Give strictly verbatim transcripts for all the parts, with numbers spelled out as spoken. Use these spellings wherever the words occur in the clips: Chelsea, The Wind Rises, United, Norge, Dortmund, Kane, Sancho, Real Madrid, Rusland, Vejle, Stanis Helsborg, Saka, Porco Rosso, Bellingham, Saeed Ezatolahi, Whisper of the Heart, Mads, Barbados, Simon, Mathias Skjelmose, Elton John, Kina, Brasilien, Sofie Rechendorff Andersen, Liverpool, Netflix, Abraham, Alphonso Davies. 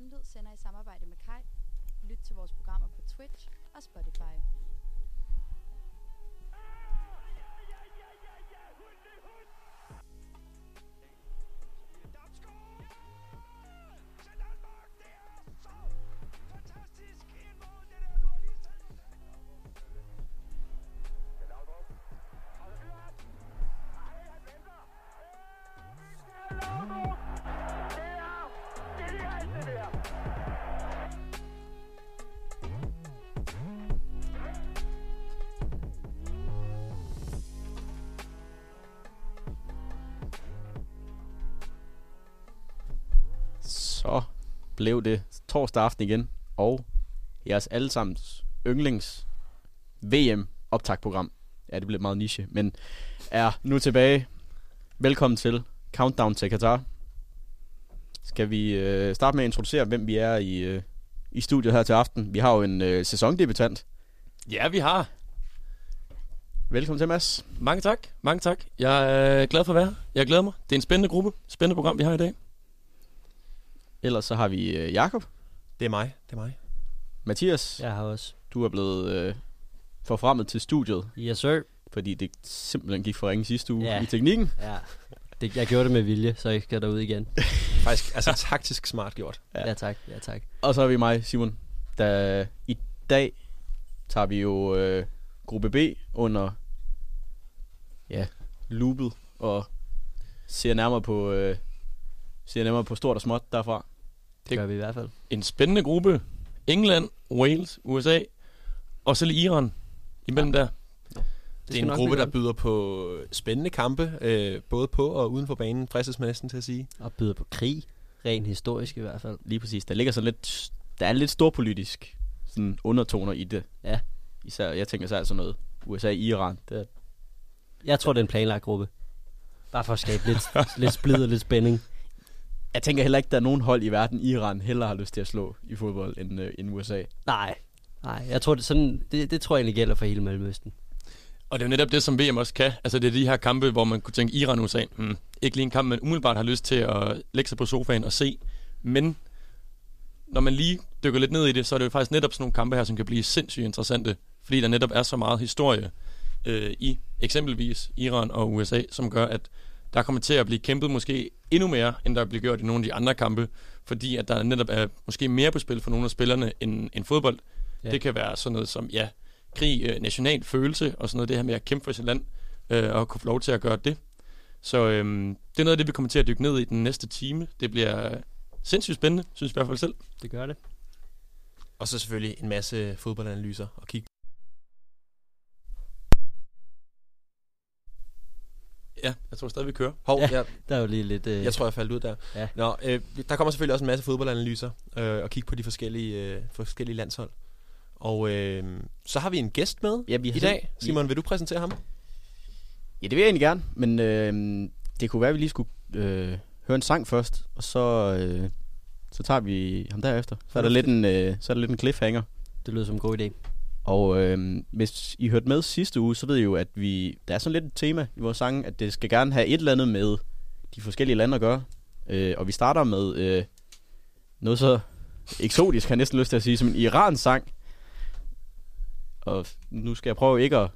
Genlyd sender i samarbejde med Kai. Lyt til vores programmer på Twitch og Spotify. Blev det torsdag aften igen, og jeres allesammens yndlings V M-optagprogram. Ja, det blev meget niche, men er nu tilbage. Velkommen til Countdown til Qatar. Skal vi øh, starte med at introducere, hvem vi er i, øh, i studiet her til aften. Vi har jo en øh, sæsondebutant. Ja, vi har. Velkommen til, Mads. Mange tak, mange tak. Jeg er glad for at være her. Jeg glæder mig. Det er en spændende gruppe, spændende program, vi har i dag. Ellers så har vi øh, Jakob. Det er mig, det er mig. Mathias. Jeg har også. Du er blevet øh, forfremmet til studiet. Yes, sir. Fordi det simpelthen gik for ringe sidste uge, ja, i teknikken. Ja, det, jeg gjorde det med vilje, så jeg skal derud igen. Faktisk, altså taktisk smart gjort. Ja. ja, tak, ja tak. Og så har vi mig, Simon. Da, I dag tager vi jo øh, gruppe B under, ja, loopet og ser nærmere på... Øh, Ser nemmere på stort og småt derfra. Det, det gør vi i hvert fald. En spændende gruppe. England, Wales, U S A og så lige Iran imellem, ja, der. Ja. Det, det er en gruppe, der byder på spændende kampe, øh, både på og uden for banen, fristes man næsten til at sige. Og byder på krig, rent historisk i hvert fald. Lige præcis. Der ligger sådan lidt, der er lidt storpolitisk sådan undertoner i det. Ja. Især, jeg tænker så altså noget U S A og Iran. Det. Jeg tror, det er en planlagt gruppe. Bare for at skabe lidt, lidt splid og lidt spænding. Jeg tænker heller ikke, der er nogen hold i verden, Iran heller har lyst til at slå i fodbold end, øh, end U S A. Nej, nej. Jeg tror, det, sådan, det, det tror jeg egentlig gælder for hele Mellemøsten. Og det er jo netop det, som V M også kan. Altså det er de her kampe, hvor man kunne tænke Iran og U S A. Hmm. Ikke lige en kamp, man umiddelbart har lyst til at lægge sig på sofaen og se. Men når man lige dykker lidt ned i det, så er det jo faktisk netop sådan nogle kampe her, som kan blive sindssygt interessante. Fordi der netop er så meget historie øh, i eksempelvis Iran og U S A, som gør, at der kommer til at blive kæmpet måske endnu mere, end der bliver gjort i nogle af de andre kampe, fordi at der netop er måske mere på spil for nogle af spillerne end, end fodbold. Ja. Det kan være sådan noget som, ja, krig, national følelse og sådan noget, det her med at kæmpe for sit land øh, og kunne få lov til at gøre det. Så øh, det er noget af det, vi kommer til at dykke ned i den næste time. Det bliver sindssygt spændende, synes jeg i hvert fald selv. Det gør det. Og så selvfølgelig en masse fodboldanalyser og kigge. Ja, jeg tror stadig, vi kører. Hov, ja, jeg, der er jo lige lidt... Øh... Jeg tror, jeg faldt ud der. Ja. Nå, øh, der kommer selvfølgelig også en masse fodboldanalyser øh, og kigge på de forskellige, øh, forskellige landshold. Og øh, så har vi en gæst med, ja, i dag. Simon, vil du præsentere ham? Ja, det vil jeg egentlig gerne, men øh, det kunne være, at vi lige skulle øh, høre en sang først, og så, øh, så tager vi ham derefter. Så er der lidt en, øh, så er der lidt en cliffhanger. Det lyder som en god idé. Og øh, hvis I hørte med sidste uge, så ved I jo, at vi, der er sådan lidt et tema i vores sange, at det skal gerne have et eller andet med de forskellige lande at gøre. Øh, og vi starter med øh, noget så eksotisk, har jeg næsten lyst til at sige, som en Irans sang. Og nu skal jeg prøve ikke at,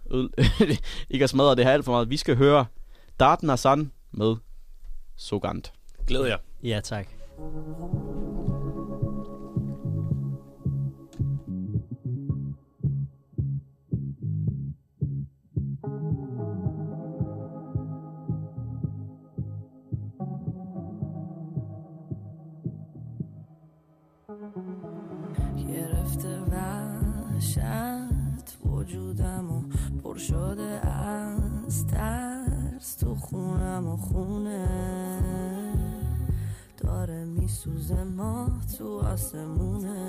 ikke at smadre det her alt for meget. Vi skal høre Darden Hassan med Sogant. Glæder jeg. Ja, tak. وجودم و پر شده از ترس تو خونم و خونه داره میسوزه ما تو آسمونه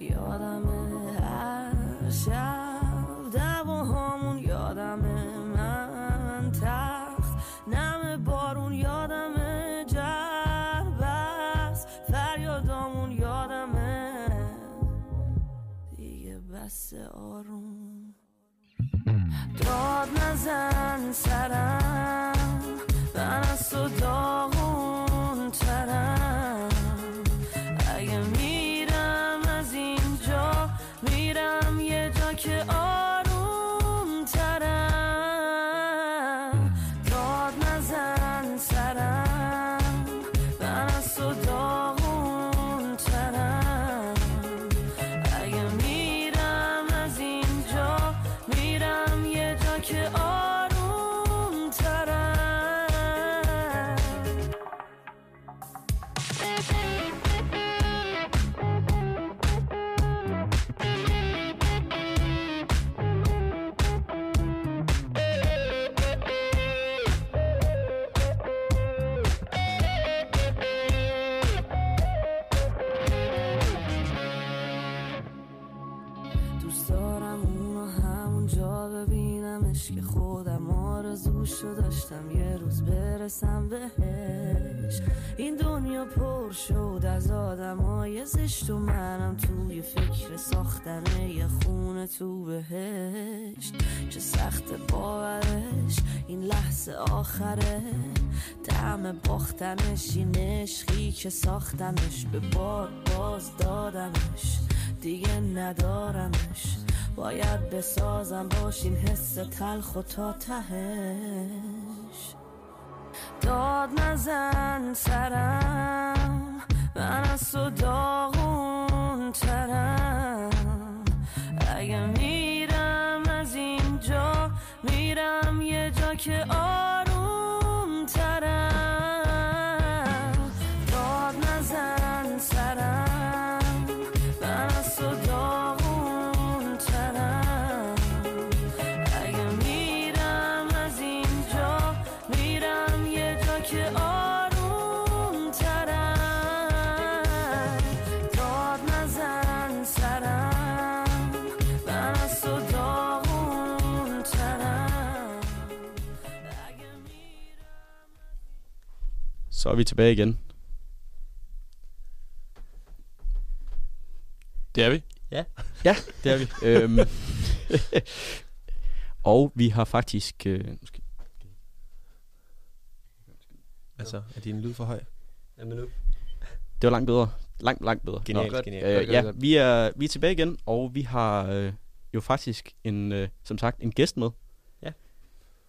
یادمه هر شب دوا همون یادمه من تخت نم بارون یادمه جربست فریادامون یادمه بس آروم داد نزن سرم من از تو داغون ترم برسم بهش. این دنیا پر شد از آدمای زشت و منم توی فکر ساختن یه خونه تو بهش. چه سخت باورش این لحظه آخره، طعم باختنش این عشقی که ساختنش به باد باز دادمش، دیگه ندارمش. باید بسازم باش این حس تلخ و تا تهش. داد نزن سرم، من از تو داغون ترم. اگه میرم از اینجا میرم یه جا که آروم ترم. داد نزن سرم، من از تو داغون Så er vi tilbage igen. Det er vi. Ja, ja, det er vi. øhm. Og vi har faktisk... Øh... Altså, er din lyd for høj? Jamen nu. Det var langt bedre. Langt, langt bedre. Genialt, Nå, genialt. Øh, ja, vi er, vi er tilbage igen, og vi har øh, jo faktisk en, øh, som sagt, en gæst med. Ja.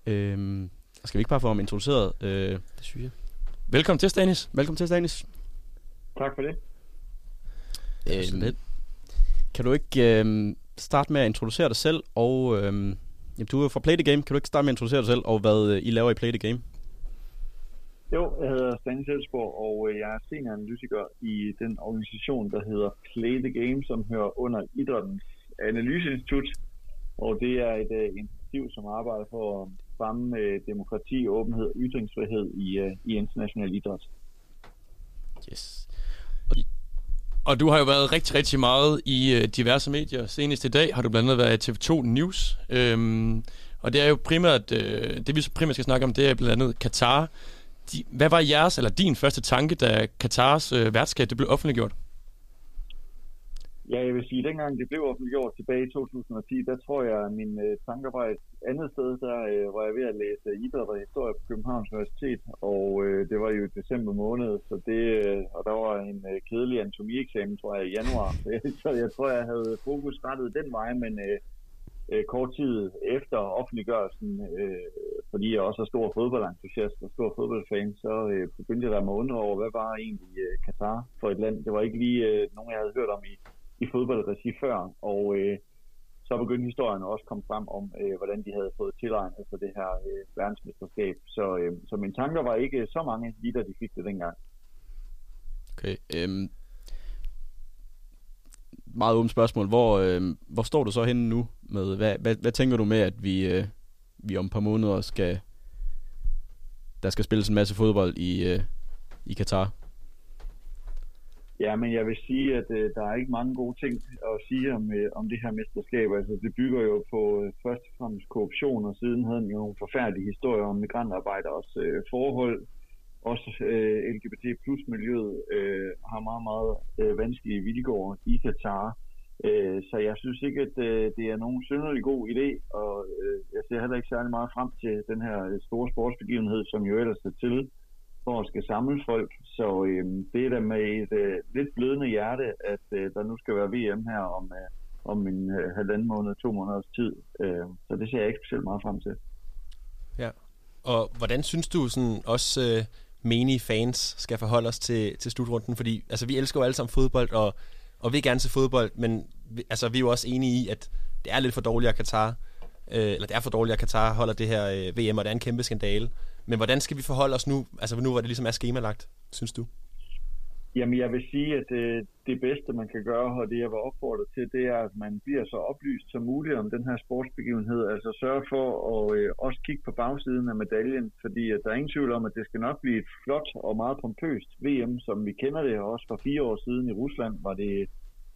Øhm, skal vi ikke bare få ham introduceret? Øh... Det synes jeg. Velkommen til, Stanis. Velkommen til, Stanis. Tak for det. Øhm, kan du ikke øhm, starte med at introducere dig selv? Og øhm, jamen, du er fra Play the Game. Kan du ikke starte med at introducere dig selv og hvad øh, I laver i Play the Game? Jo, jeg hedder Stanis Helsborg, og øh, jeg er senioranalytiker i den organisation, der hedder Play the Game, som hører under Idrættens Analyseinstitut. Og det er et øh, institut, som arbejder for at fremme øh, demokrati, åbenhed og ytringsfrihed i, øh, i international idræt. Yes. Og, og du har jo været rigtig, rigtig meget i øh, diverse medier. Senest i dag har du blandt andet været i T V to News. Øhm, og det er jo primært, øh, det vi så primært skal snakke om, det er blandt andet Qatar. De, hvad var jeres, eller din første tanke, da Qatars øh, værtskab det blev offentliggjort? Ja, jeg vil sige, at dengang det blev offentliggjort tilbage i to tusind og ti, der tror jeg, at mine øh, tanker var et andet sted. Der øh, var jeg ved at læse idræt og historie på Københavns Universitet, og øh, det var jo i december måned, så det, øh, og der var en øh, kedelig anatomieksamen, tror jeg, i januar. Så jeg, så jeg tror, jeg havde fokus rettet den vej, men øh, øh, kort tid efter offentliggørelsen, øh, fordi jeg også er stor fodboldentusiast og stor fodboldfan, så øh, begyndte jeg da med at undre over, hvad var egentlig øh, Qatar for et land? Det var ikke lige øh, nogen, jeg havde hørt om i i fodboldregi før, og øh, så begyndte historien også at komme frem om, øh, hvordan de havde fået tilegnet for det her øh, verdensmesterskab. Så, øh, så mine tanker var ikke så mange, lige da de fik det dengang. Okay. Øh, meget åbent spørgsmål. Hvor, øh, hvor står du så henne nu? Med, hvad, hvad, hvad tænker du med, at vi, øh, vi om et par måneder skal... Der skal spilles en masse fodbold i, øh, i Qatar? Ja, men jeg vil sige, at øh, der er ikke mange gode ting at sige om, øh, om det her mesterskab. Altså, det bygger jo på øh, først og fremmest korruption, og siden havde jo nogle forfærdelige historier om migrantarbejderes øh, forhold. Også øh, L G B T plus-miljøet øh, har meget, meget øh, vanskelige vilkår i Qatar. Øh, så jeg synes ikke, at øh, det er nogen synderlig god idé, og øh, jeg ser heller ikke særlig meget frem til den her store sportsbegivenhed, som jo ellers er til for at skal samle folk, så øh, det er da med et øh, lidt blødende hjerte, at øh, der nu skal være V M her om, øh, om en øh, halvanden måned, to måneders tid, øh, så det ser jeg ikke specielt meget frem til. Ja, og hvordan synes du sådan også øh, menige fans skal forholde os til, til slutrunden, fordi altså, vi elsker jo alle sammen fodbold, og, og vi vil gerne se fodbold, men vi, altså, vi er jo også enige i, at det er lidt for dårligt at Qatar, øh, eller det er for dårligt at Qatar holder det her øh, V M, og det er en kæmpe skandale. Men hvordan skal vi forholde os nu, altså nu hvor det ligesom er skemalagt, synes du? Jamen jeg vil sige, at det, det bedste man kan gøre, og det jeg var opfordret til, det er, at man bliver så oplyst som muligt om den her sportsbegivenhed. Altså sørge for at øh, også kigge på bagsiden af medaljen, fordi at der er ingen tvivl om, at det skal nok blive et flot og meget pompøst V M, som vi kender det også for fire år siden i Rusland, var det,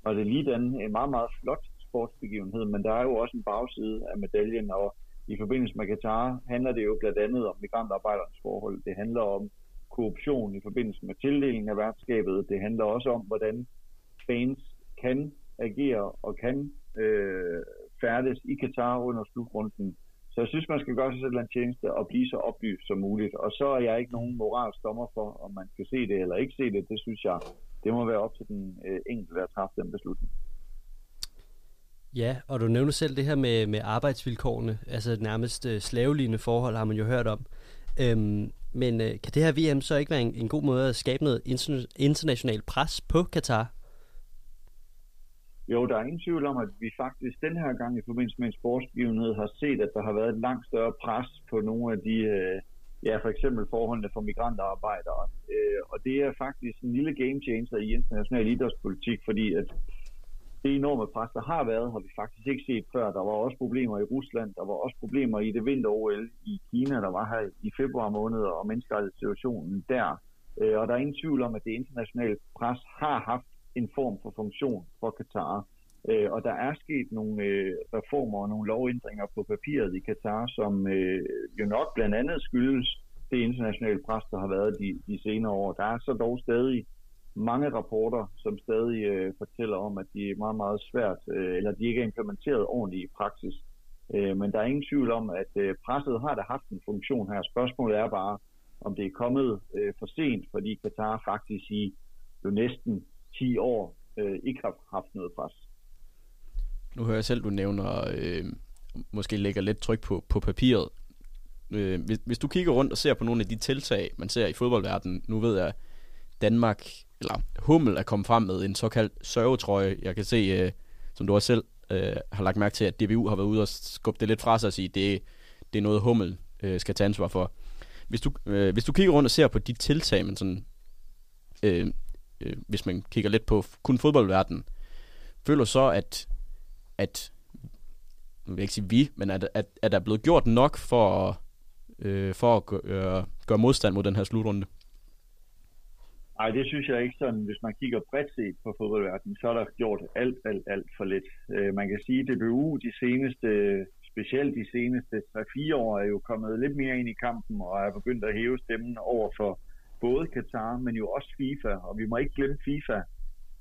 var det lige den en meget, meget flot sportsbegivenhed, men der er jo også en bagside af medaljen, og i forbindelse med Qatar handler det jo blandt andet om migrantarbejdernes forhold. Det handler om korruption i forbindelse med tildelingen af værtskabet. Det handler også om, hvordan fans kan agere og kan øh, færdes i Qatar under slutrunden. Så jeg synes, man skal gøre sig selv en tjeneste og blive så oplyst som muligt. Og så er jeg ikke nogen moralsk dommer for, om man skal se det eller ikke se det. Det synes jeg, det må være op til den øh, enkelte at træffe den beslutning. Ja, og du nævner selv det her med, med arbejdsvilkårene. Altså nærmest øh, slavelignende forhold har man jo hørt om. Øhm, men øh, kan det her V M så ikke være en, en god måde at skabe noget interna- international pres på Qatar? Jo, der er ingen tvivl om, at vi faktisk den her gang i forbindelse med en sportsbegivenhed har set, at der har været et langt større pres på nogle af de, øh, ja for eksempel forholdene for migrantarbejdere. Øh, og det er faktisk en lille game changer i international idrætspolitik, fordi at det enorme pres, der har været, har vi faktisk ikke set før. Der var også problemer i Rusland, der var også problemer i det vinter-O L i Kina, der var her i februar måned, og menneskerettighedssituationen der. Og der er ingen tvivl om, at det internationale pres har haft en form for funktion for Qatar. Og der er sket nogle reformer og nogle lovændringer på papiret i Qatar, som jo nok blandt andet skyldes det internationale pres, der har været de, de senere år. Der er så dog stadig mange rapporter, som stadig øh, fortæller om, at de er meget, meget svært, øh, eller de ikke er implementeret ordentligt i praksis. Øh, men der er ingen tvivl om, at øh, presset har da haft en funktion her. Spørgsmålet er bare, om det er kommet øh, for sent, fordi Qatar faktisk i jo næsten ti år øh, ikke har haft noget pres. Nu hører jeg selv, du nævner, øh, måske lægger lidt tryk på, på papiret. Øh, hvis, hvis du kigger rundt og ser på nogle af de tiltag, man ser i fodboldverdenen, nu ved jeg, Danmark, eller Hummel er kommet frem med en såkaldt sørgetrøje. Jeg kan se, øh, som du også selv øh, har lagt mærke til, at D B U har været ude og skubbe det lidt fra sig og sige, at det, det er noget, Hummel øh, skal tage ansvar for. Hvis du, øh, hvis du kigger rundt og ser på de tiltag, men sådan, øh, øh, hvis man kigger lidt på kun fodboldverdenen, føler så, at, at jeg vil ikke sige vi, men at, at, at der er blevet gjort nok for, øh, for at gøre, øh, gøre modstand mod den her slutrunde? Nej, det synes jeg ikke sådan. Hvis man kigger bredt set på fodboldverdenen, så er der gjort alt, alt, alt for lidt. Man kan sige, at D B U de seneste, specielt de seneste tre-fire år, er jo kommet lidt mere ind i kampen og er begyndt at hæve stemmen over for både Qatar, men jo også FIFA. Og vi må ikke glemme FIFA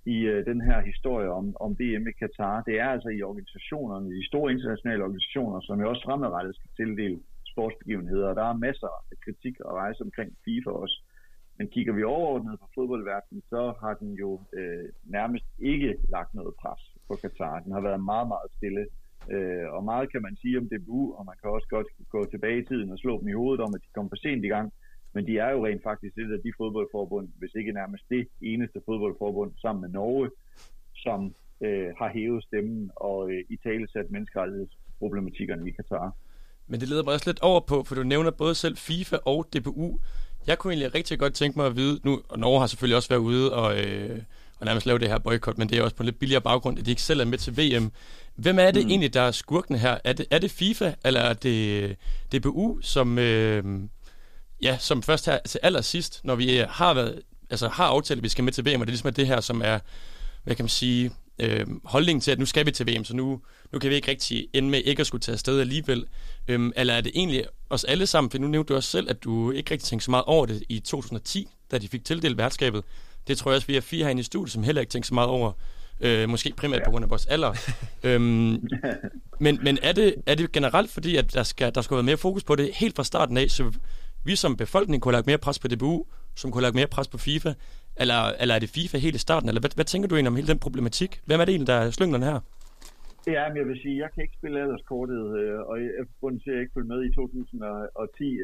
i den her historie om, om V M i Qatar. Det er altså i organisationerne, de store internationale organisationer, som jo også fremadrettet skal tildele sportsbegivenheder. Og der er masser af kritik at rejse omkring FIFA også. Men kigger vi overordnet på fodboldverdenen, så har den jo øh, nærmest ikke lagt noget pres på Qatar. Den har været meget, meget stille. Øh, og meget kan man sige om D B U, og man kan også godt gå tilbage i tiden og slå dem i hovedet om, at de kom for sent i gang. Men de er jo rent faktisk et af de fodboldforbund, hvis ikke nærmest det eneste fodboldforbund sammen med Norge, som øh, har hævet stemmen og øh, i tale sat menneskerettighedsproblematikkerne i Qatar. Men det leder mig også lidt over på, for du nævner både selv FIFA og D B U. Jeg kunne egentlig rigtig godt tænke mig at vide, nu, og Norge har selvfølgelig også været ude og, øh, og nærmest lave det her boykot, men det er også på en lidt billigere baggrund, at de ikke selv er med til V M. Hvem er det mm. egentlig, der er skurkene her? Er det, er det FIFA, eller er det D B U, som, øh, ja, som først her til allersidst, når vi har, været, altså har aftalt, at vi skal med til V M, og det er ligesom det her, som er, hvad kan man sige, øh, holdningen til, at nu skal vi til V M, så nu, nu kan vi ikke rigtig ende med ikke at skulle tage afsted alligevel. Øhm, eller er det egentlig os alle sammen, for nu nævnte du også selv, at du ikke rigtig tænkte så meget over det i to tusind og ti, da de fik tildelt værtskabet. Det tror jeg også, vi er fire herinde i studiet, som heller ikke tænkte så meget over, øh, måske primært på grund af vores alder. øhm, men men er, det, er det generelt fordi, at der skal, der skal være mere fokus på det helt fra starten af, så vi som befolkning kunne have lagt mere pres på D B U, som kunne have lagt mere pres på FIFA, eller, eller er det FIFA helt i starten, eller hvad, hvad tænker du egentlig om hele den problematik? Hvem er det egentlig, der er slyngerne her? Ja, men jeg vil sige, jeg kan ikke spille alderskortet, og jeg bunden til, at jeg ikke følge med i to tusind og ti.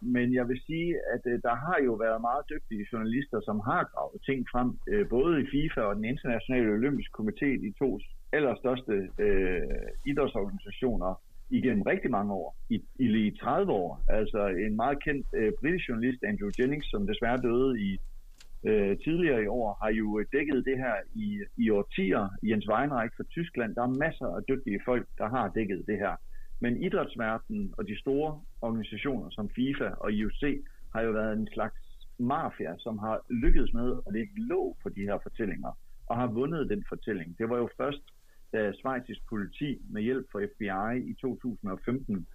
Men jeg vil sige, at der har jo været meget dygtige journalister, som har gravet ting frem, både i FIFA og den internationale olympiske komité, de to allerstørste idrætsorganisationer, igennem rigtig mange år, i, i tredive år. Altså en meget kendt britisk journalist, Andrew Jennings, som desværre døde i tidligere i år, har jo dækket det her i, i årtier. Jens Weinreich fra Tyskland, der er masser af dygtige folk, der har dækket det her. Men idrætsverdenen og de store organisationer som FIFA og I O C har jo været en slags mafia, som har lykkedes med at lægge låg på de her fortællinger, og har vundet den fortælling. Det var jo først, da Schweizisk politi med hjælp fra F B I i to tusind og femten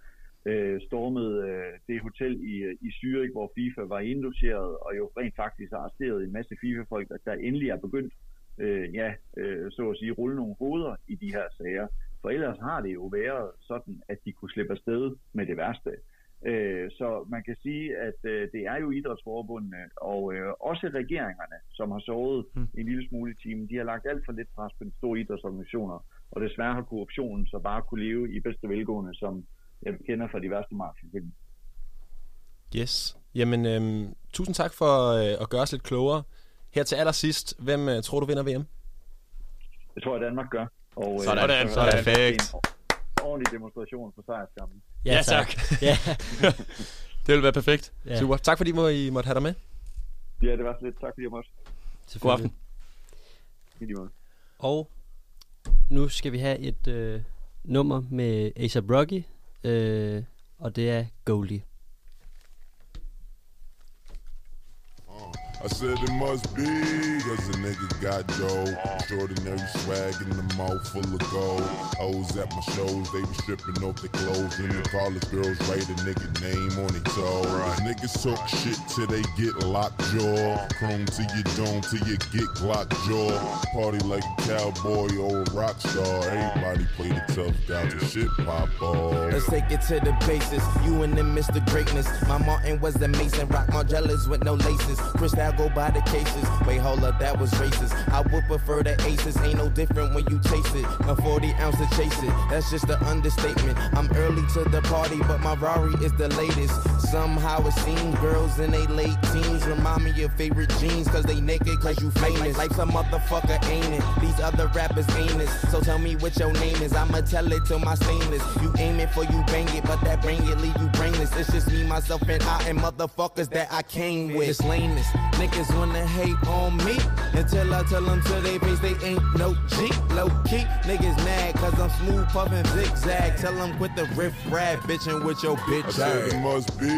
øh, stormede øh, det hotel i, i Zürich, hvor FIFA var indlogeret, og jo rent faktisk arresteret en masse FIFA-folk, der endelig er begyndt øh, ja, øh, så at sige, rulle nogle hoveder i de her sager. For ellers har det jo været sådan, at de kunne slippe afsted med det værste. Så man kan sige, at det er jo idrætsforbundene og også regeringerne, som har sovet en lille smule i timen. De har lagt alt for lidt pres på de store idrætsorganisationer, og desværre har korruptionen så bare kunne leve i bedste velgående, som jeg kender fra de værste markedsfilm. Yes. Jamen, øhm, tusind tak for øh, at gøre os lidt klogere. Her til allersidst, hvem øh, tror du vinder V M? Jeg tror, at Danmark gør. Og, øh, sådan, øh, sådan, øh, perfekt. Ordentlig demonstration for sejrskampen. Ja, ja tak. Ja. Det ville være perfekt. Ja. Super. Tak fordi må, I måtte have dig med. Ja, det var så lidt. Tak fordi jeg måtte. God aften. Og nu skal vi have et øh, nummer med Asa Brogge, øh, og det er Goalie. I said it must be, cause a nigga got dough. Extraordinary swag in the mouth full of gold. Hoes at my shows, they be stripping off their clothes. And the college girls write a nigga name on their toe. Niggas talk shit till they get lockjaw. Chrome till you don't, till you get lockjaw. Party like a cowboy or a rock star. Everybody play the tough guy till shit pop off. Let's take it to the basis, you and them Mister Greatness. My Martin was the Mason, rock Margellas with no laces. Chris I go by the cases. Wait, hold up, that was racist. I would prefer the aces. Ain't no different when you chase it. A forty ounce to chase it. That's just an understatement. I'm early to the party, but my Rari is the latest. Somehow it seems girls in they late teens remind me of your favorite jeans, cause they naked, cause you famous. Like some motherfucker ain't it. These other rappers ain't it. So tell me what your name is. I'ma tell it till my stainless. You aim it for you bang it, but that bang it leave you brainless. It's just me, myself, and I and motherfuckers that I came with. It's lameness. Niggas wanna hate on me until I tell them to they face they ain't no G. Low key, niggas mad cause I'm smooth puffin' zigzag. Tell them quit the riff-raff bitchin' with your bitch. I said it must be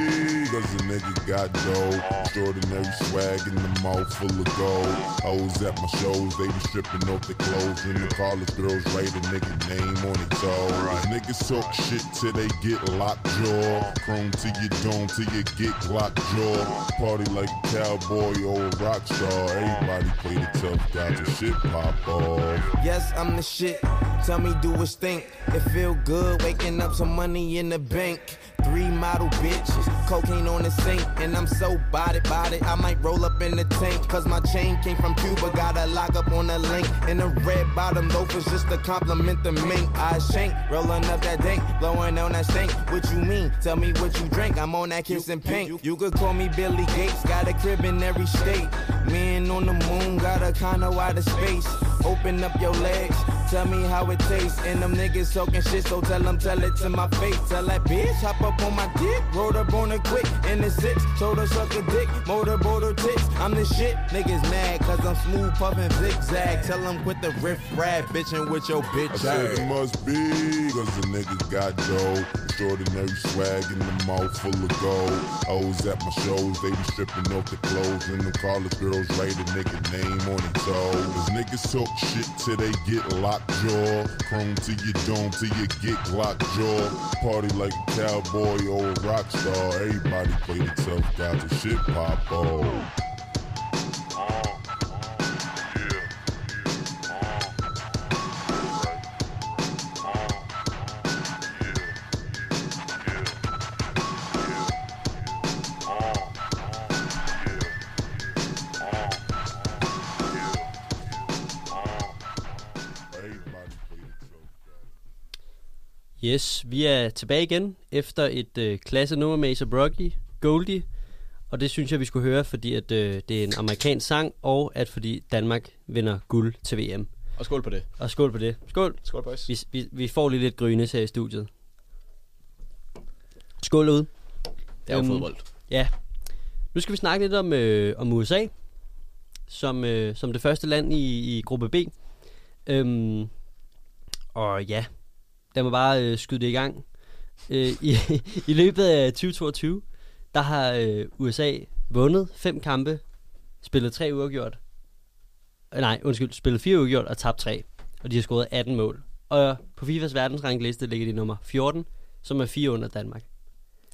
cause a nigga got dough. Extraordinary swag in the mouth full of gold. Hoes at my shows, they be stripping off their clothes. And the college girls write a nigga name on their toe. Niggas talk shit till they get lockjaw. Chrome till you don't, till you get lockjaw. Party like a cowboy. Old rock star, everybody play the tough guy till shit pop off. Yes, I'm the shit. Tell me, do it stink? It feel good waking up some money in the bank. Three model bitches, cocaine on the sink, and I'm so bodied, bodied, I might roll up in the tank, cause my chain came from Cuba, gotta lock up on the link, and the red bottom loafers just to compliment the mink, I shank, rolling up that dank, blowing on that stank, what you mean, tell me what you drink, I'm on that kiss and pink, you could call me Billy Gates, got a crib in every state, men on the moon, got a condo out of space, open up your legs, tell me how it tastes, and them niggas talking shit, so tell them, tell it to my face, tell that bitch, hop up on my dick, rolled up on a quick, in the six, told her suck a dick, motorboat her tits, I'm the shit, niggas mad, cause I'm smooth puffin' zigzag, tell them quit the riff-raff, bitchin' with your bitch. I said it must be, cause the niggas got dough, extraordinary swag in the mouth full of gold, hoes at my shows, they be strippin' off the clothes, and the college girls write a nigga name on their toes, cause niggas talk shit till they get lockjaw, chrome till you don't, till you get lockjaw, party like a cowboy. Boy, old rock star, everybody play the tough guy till shit pop off. Yes, vi er tilbage igen efter et øh, klasse nummer med Asa Brogge, Goldie, og det synes jeg, vi skulle høre, fordi at, øh, det er en amerikansk sang, og at fordi Danmark vinder guld til V M. Og skål på det. Og skål på det. Skål. Skål, boys. Vi, vi, vi får lige lidt grynes her i studiet. Skål ud. Det er um, jo fodbold. Ja. Nu skal vi snakke lidt om, øh, om U S A, som, øh, som det første land i, i gruppe B. Øhm, og ja... Lad mig bare øh, skyde det i gang. Øh, i, I løbet af tyve toogtyve, der har øh, U S A vundet fem kampe, spillet tre uafgjort. Øh, nej, undskyld, spillet fire uafgjort og tabt tre. Og de har scoret atten mål. Og på FIFAs verdensrangliste ligger de nummer fjorten, som er fire under Danmark.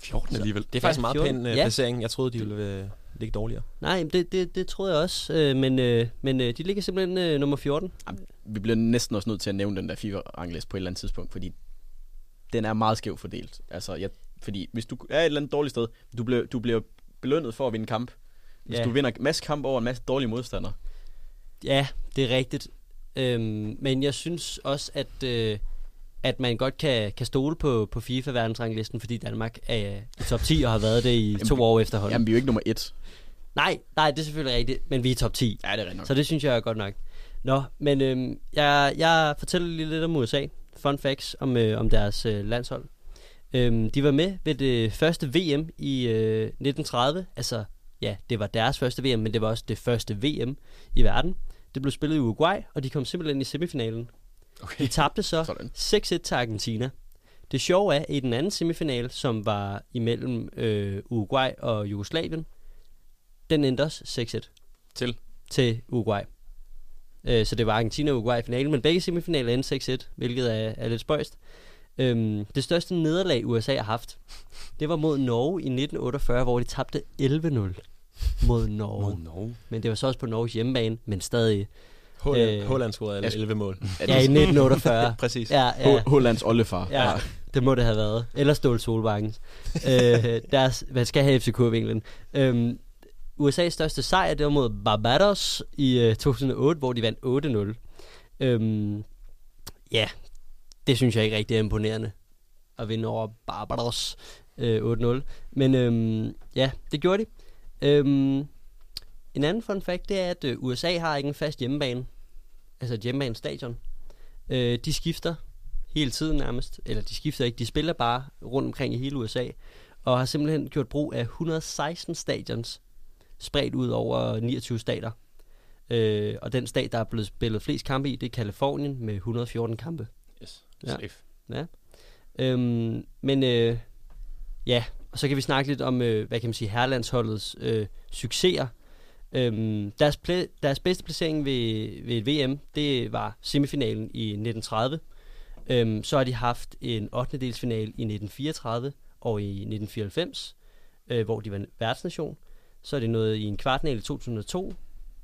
fjortende alligevel. Det er faktisk ja, en meget fjortende pæn øh, placering. Jeg troede, de ville øh, ligge dårligere. Nej, det, det, det troede jeg også. Øh, men øh, men øh, de ligger simpelthen øh, nummer fjorten. Jamen, vi bliver næsten også nødt til at nævne den der FIFA-rangliste på et eller andet tidspunkt, fordi den er meget skævt fordelt. Altså, jeg, fordi hvis du er et eller andet dårligt sted, du bliver, du bliver belønnet for at vinde kamp. Hvis ja. du vinder en masse kamp over en masse dårlige modstandere. Ja, det er rigtigt. Øhm, men jeg synes også, at... Øh, at man godt kan, kan stole på, på FIFA-verdensranglisten, fordi Danmark er i top ti og har været det i to år efterhånden. Jamen, vi er jo ikke nummer et. Nej, nej, det er selvfølgelig rigtigt, men vi er i top ti. Ja, det er rigtigt nok. Så det synes jeg er godt nok. Nå, men øhm, jeg, jeg fortæller lige lidt om U S A. Fun facts om, øh, om deres øh, landshold. Øhm, de var med ved det første V M i øh, nitten tredive. Altså, ja, det var deres første V M, men det var også det første V M i verden. Det blev spillet i Uruguay, og de kom simpelthen i semifinalen. Okay. De tabte så Sådan. seks et til Argentina. Det sjove er, i den anden semifinal, som var imellem øh, Uruguay og Jugoslavien, den endte også seks et til, til Uruguay. Øh, så det var Argentina og Uruguay i finalen, men begge semifinaler endte seks et, hvilket er, er lidt spøjst. Øhm, det største nederlag U S A har haft, det var mod Norge i nitten otteogfyrre, hvor de tabte elleve nul mod Norge. Mod Norge. Men det var så også på Norges hjemmebane, men stadig... Holland scorede elleve mål. Ja, i nitten otteogfyrre. Præcis. Ja, ja. Hollands oldefar. Ja, det må det have været. Eller Ståle Solbakkens. øh, deres, hvad skal have F C K-vinklen? Øhm, U S A's største sejr, det var mod Barbados i øh, to tusind og otte, hvor de vandt otte nul. Øhm, ja, det synes jeg ikke rigtig er imponerende. At vinde over Barbados øh, otte nul. Men øhm, ja, det gjorde de. Øhm, En anden fun fact, det er, at U S A har ikke en fast hjemmebane, altså et hjemmebanestadion. Øh, de skifter hele tiden nærmest, eller de skifter ikke, de spiller bare rundt omkring i hele U S A, og har simpelthen gjort brug af et hundrede og seksten stadions, spredt ud over niogtyve stater. Øh, og den stat, der er blevet spillet flest kampe i, det er Californien med et hundrede og fjorten kampe. Yes, ja. Safe. Ja. Øhm, men øh, ja, og så kan vi snakke lidt om, øh, hvad kan man sige, herrelandsholdets øh, succeser. Øhm, deres, ple- deres bedste placering ved, ved et V M, det var semifinalen i nitten tredive. Øhm, så har de haft en ottendedelsfinale i nitten fireogtredive og i nitten fireoghalvfems, øh, hvor de var værtsnation. Så er det noget i en kvartfinale i to tusind og to,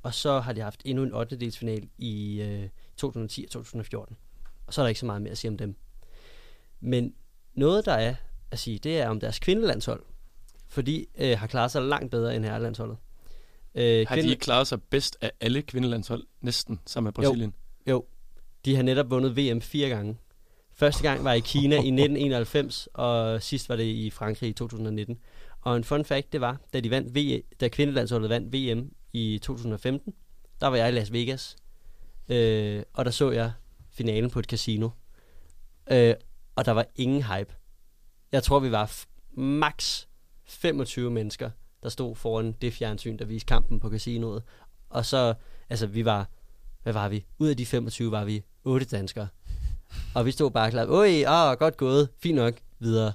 og så har de haft endnu en ottendedelsfinale i øh, to tusind og ti og to tusind og fjorten. Og så er der ikke så meget mere at sige om dem. Men noget, der er at sige, det er om deres kvindelandshold, for de øh, har klaret sig langt bedre end herrelandsholdet. Øh, har de ikke klaret sig bedst af alle kvindelandshold, næsten, sammen med Brasilien? Jo, jo. De har netop vundet V M fire gange. Første gang var i Kina i nitten enoghalvfems, og sidst var det i Frankrig i to tusind og nitten. Og en fun fact, det var, da, de vandt v- da kvindelandsholdet vandt V M i to tusind og femten, der var jeg i Las Vegas, øh, og der så jeg finalen på et casino. Øh, og der var ingen hype. Jeg tror, vi var f- maks femogtyve mennesker, der stod foran det fjernsyn, der viste kampen på casinoet. Og så, altså vi var, hvad var vi? Ud af de femogtyve var vi otte danskere. Og vi stod bare klar, øj, ah, godt gået, fint nok, videre.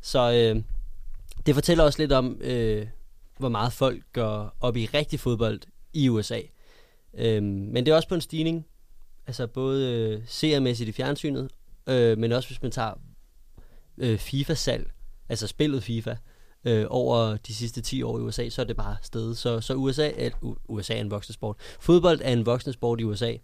Så øh, det fortæller også lidt om, øh, hvor meget folk går op i rigtig fodbold i U S A. Øh, men det er også på en stigning, altså både øh, seermæssigt i fjernsynet, øh, men også hvis man tager øh, FIFA-salg, altså spillet FIFA, Øh, over de sidste ti år i U S A, så er det bare stedet. Så, så U S A, er, U S A er en voksne sport. Fodbold er en voksne sport i U S A,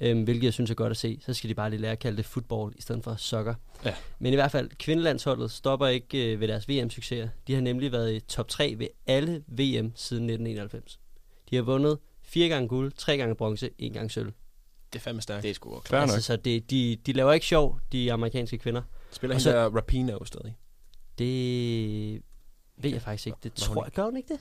øh, hvilket jeg synes er godt at se. Så skal de bare lige lære at kalde det football i stedet for soccer. Ja. Men i hvert fald, kvindelandsholdet stopper ikke øh, ved deres V M-succeser. De har nemlig været i top tre ved alle V M siden nitten enoghalvfems. De har vundet fire gange guld, tre gange bronze, en gang sølv. Det er fandme stærkt. Det er sgu godt. Altså, så det, de, de laver ikke sjov, de amerikanske kvinder. Spiller hende der Rapinoe stadig? Det... ved jeg faktisk ikke. Det Nå, tror jeg. Gør hun ikke det?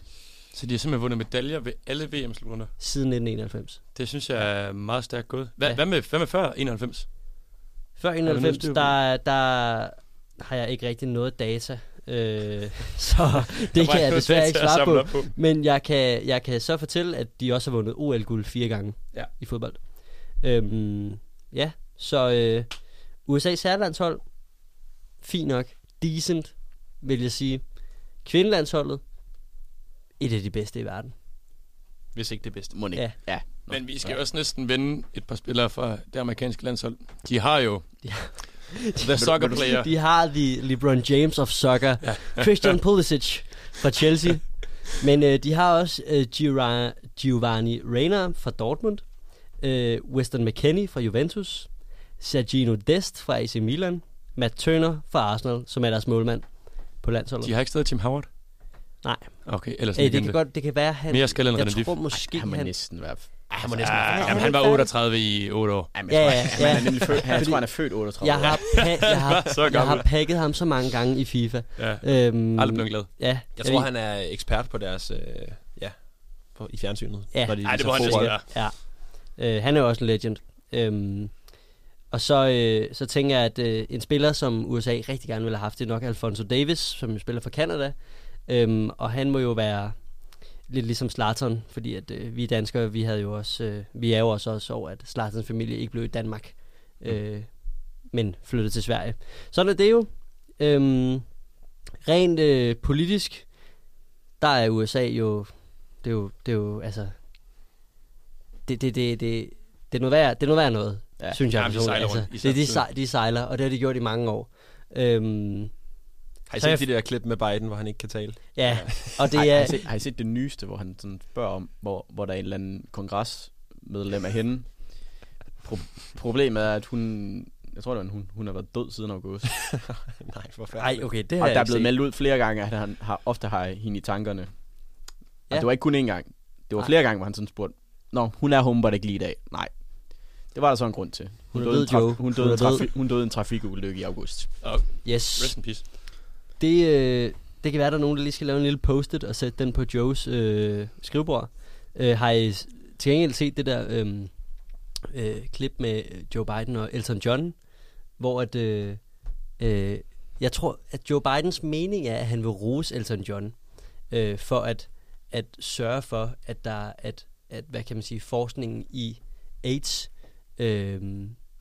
Så de har simpelthen vundet medaljer ved alle V M-slutrunder? Siden nitten enoghalvfems. Det synes jeg er meget stærkt gået. Hva, ja. hvad, med, hvad med før enoghalvfems? Før enoghalvfems, der, der, der har jeg ikke rigtig noget data. Øh, så det kan jeg desværre ikke svare på. på. Men jeg kan, jeg kan så fortælle, at de også har vundet O L-guld fire gange ja. i fodbold. Øhm, ja, så øh, U S A's herrelandshold, fint nok, decent, vil jeg sige. Kvindelandsholdet, et af de bedste i verden. Hvis ikke det bedste. Må ikke. Ja. Ja. Men vi skal ja. også næsten vende et par spillere fra det amerikanske landshold. De har jo ja. The soccer player. De har the LeBron James of soccer. Ja. Christian Pulisic fra Chelsea. Men øh, de har også øh, Giovanni Reina fra Dortmund, øh, Weston McKennie fra Juventus, Sergino Dest fra A C Milan, Matt Turner fra Arsenal, som er deres målmand på landsholdet. De har ikke stadig Tim Howard? Nej. Okay, ellers Æh, det kan det. Godt, det kan være han. Mere skal end René Dif. Måske han må næsten være. Han må næsten være. Ej, jamen, han var otteogtredive i otte år. Ej, men ja, ja, ja. Han er nemlig født. Jeg tror han er født otteogtredive. Jeg har pa- jeg har jeg har pakket ham så mange gange i FIFA. Ja. Øhm, Aldrig blevet glad. Ja. Jeg tror han er ekspert på deres øh, ja på, i fjernsynet. Ja. De, Ej, det var han der. Ja. Øh, han er jo også en legend. Øhm, og så øh, så tænker jeg at øh, en spiller som U S A rigtig gerne ville have haft, det er nok Alphonso Davies, som jo spiller for Canada. Øhm, og han må jo være lidt ligesom Zlatan, fordi at øh, vi danskere, vi havde jo også, øh, vi er jo også, også over, at Zlatans familie ikke blev i Danmark, øh, men flyttede til Sverige. Sådan er det jo. Øhm, rent øh, politisk, der er U S A jo, det er jo, det er jo altså, det det det det det er noget værd, det er noget værd noget, ja, synes jeg. Jamen, de sejler rundt, altså, det er de, de sejler, og det har de gjort i mange år. Øhm, Har I set jeg... de der klip med Biden, hvor han ikke kan tale? Ja, og det er... Har I set, har I set det nyeste, hvor han sådan spørger om, hvor, hvor der er en eller anden kongresmedlem af hende? Pro- problemet er, at hun... Jeg tror, det var en hun. Hun har været død siden august. Nej, forfærdeligt. Ej, okay, det har og der er blevet set. Meldt ud flere gange, at han har, ofte har hende i tankerne. Ja. Og det var ikke kun én gang. Det var flere Ej. gange, hvor han sådan spurgte, nå, hun er humper ikke lige i dag. Nej. Det var der så en grund til. Hun, hun døde, døde, traf- hun døde, hun døde. Traf- hun døde en trafikulykke i august. Oh. Yes. Rest in peace. Det, øh, det kan være, der er nogen, der lige skal lave en lille post-it og sætte den på Joes øh, skrivebord. Øh, har I til gengæld set det der øh, øh, klip med Joe Biden og Elton John, hvor at, øh, øh, jeg tror, at Joe Bidens mening er, at han vil rose Elton John øh, for at, at sørge for, at der at, at hvad kan man sige, forskningen i AIDS, øh,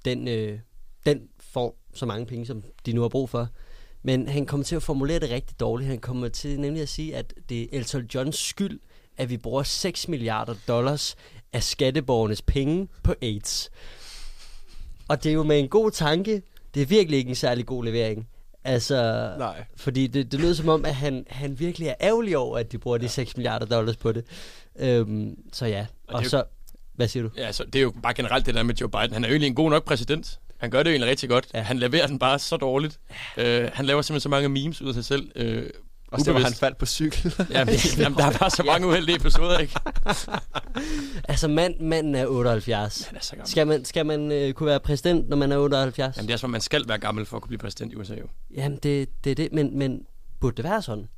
den, øh, den får så mange penge, som de nu har brug for. Men han kommer til at formulere det rigtig dårligt. Han kommer til nemlig at sige, at det er Elton Johns skyld, at vi bruger seks milliarder dollars af skatteborgernes penge på AIDS. Og det er jo med en god tanke. Det er virkelig ikke en særlig god levering. Altså, nej. Fordi det, det lyder som om, at han, han virkelig er ærgerlig over, at de bruger de ja. seks milliarder dollars på det. Øhm, så ja. Og, og så, jo, hvad siger du? Ja, så det er jo bare generelt det der med Joe Biden. Han er jo egentlig en god nok præsident. Han gør det jo egentlig rigtig godt. Ja. Han leverer den bare så dårligt. Ja. Uh, han laver simpelthen så mange memes ud af sig selv. Uh, og så var han faldt på cykel. Jamen, jamen, der er bare så mange ja. uheldige episoder, ikke? Altså, mand, manden er otteoghalvfjerds. Han er så gammel. Skal man, skal man uh, kunne være præsident, når man er otteoghalvfjerds? Jamen, det er som man skal være gammel for at kunne blive præsident i U S A, jo. Jamen, det, det er det. Men, men burde det være sådan?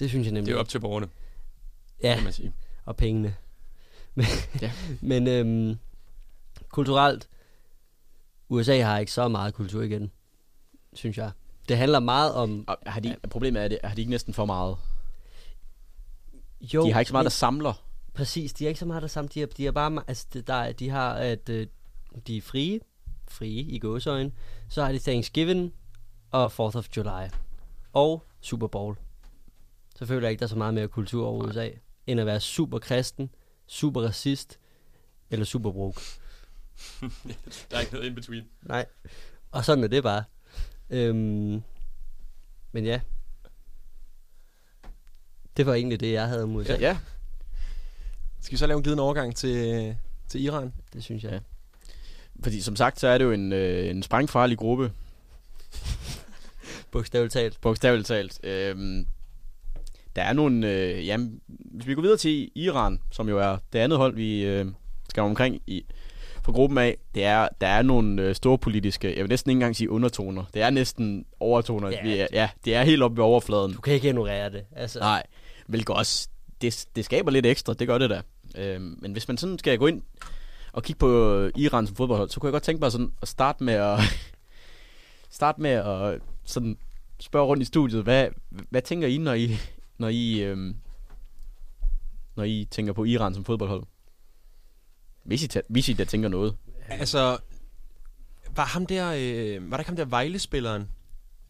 Det synes jeg nemlig. Det er jo op til borgerne, ja. kan man sige. Og pengene. Men, ja. men øhm, kulturelt... U S A har ikke så meget kultur igen, synes jeg. Det handler meget om... Og har de, problemet er, det, har de ikke næsten for meget? Jo, de har ikke så meget, der samler. Præcis, de har ikke så meget, der samler. De har, de har bare... Altså, der, de har, at de er frie, frie i gåseøjne. Så har de Thanksgiving og fourth of July. Og Super Bowl. Så føler jeg ikke, der er så meget mere kultur over U S A, end at være super kristen, super racist eller super woke. Der er ikke noget in between. Nej. Og sådan er det bare. øhm, Men ja, det var egentlig det, jeg havde om U S A. Ja, ja. Skal vi så lave en glidende overgang til, til Iran? Det synes jeg, ja. Fordi som sagt, så er det jo en, øh, en sprængfarlig gruppe. Bogstaveligt talt. Bogstaveligt talt. øhm, Der er nogle øh, jamen, hvis vi går videre til Iran, som jo er det andet hold, vi øh, skal omkring i på gruppen af, det er, der er nogle øh, store politiske, jeg vil næsten ikke engang sige undertoner. Det er næsten overtoner. Ja, vi er, ja, det er helt oppe ved overfladen. Du kan ikke ignorere det. Altså. Nej, hvilket også, det, det skaber lidt ekstra, det gør det da. Øhm, men hvis man sådan skal gå ind og kigge på Iran som fodboldhold, så kunne jeg godt tænke mig sådan at starte med at, starte med at sådan spørge rundt i studiet, hvad, hvad tænker I, når I, når I, øhm, når I tænker på Iran som fodboldhold? Hvis I, t- hvis I der tænker noget. Altså, var ham der, øh, var der ikke ham der Vejle-spilleren?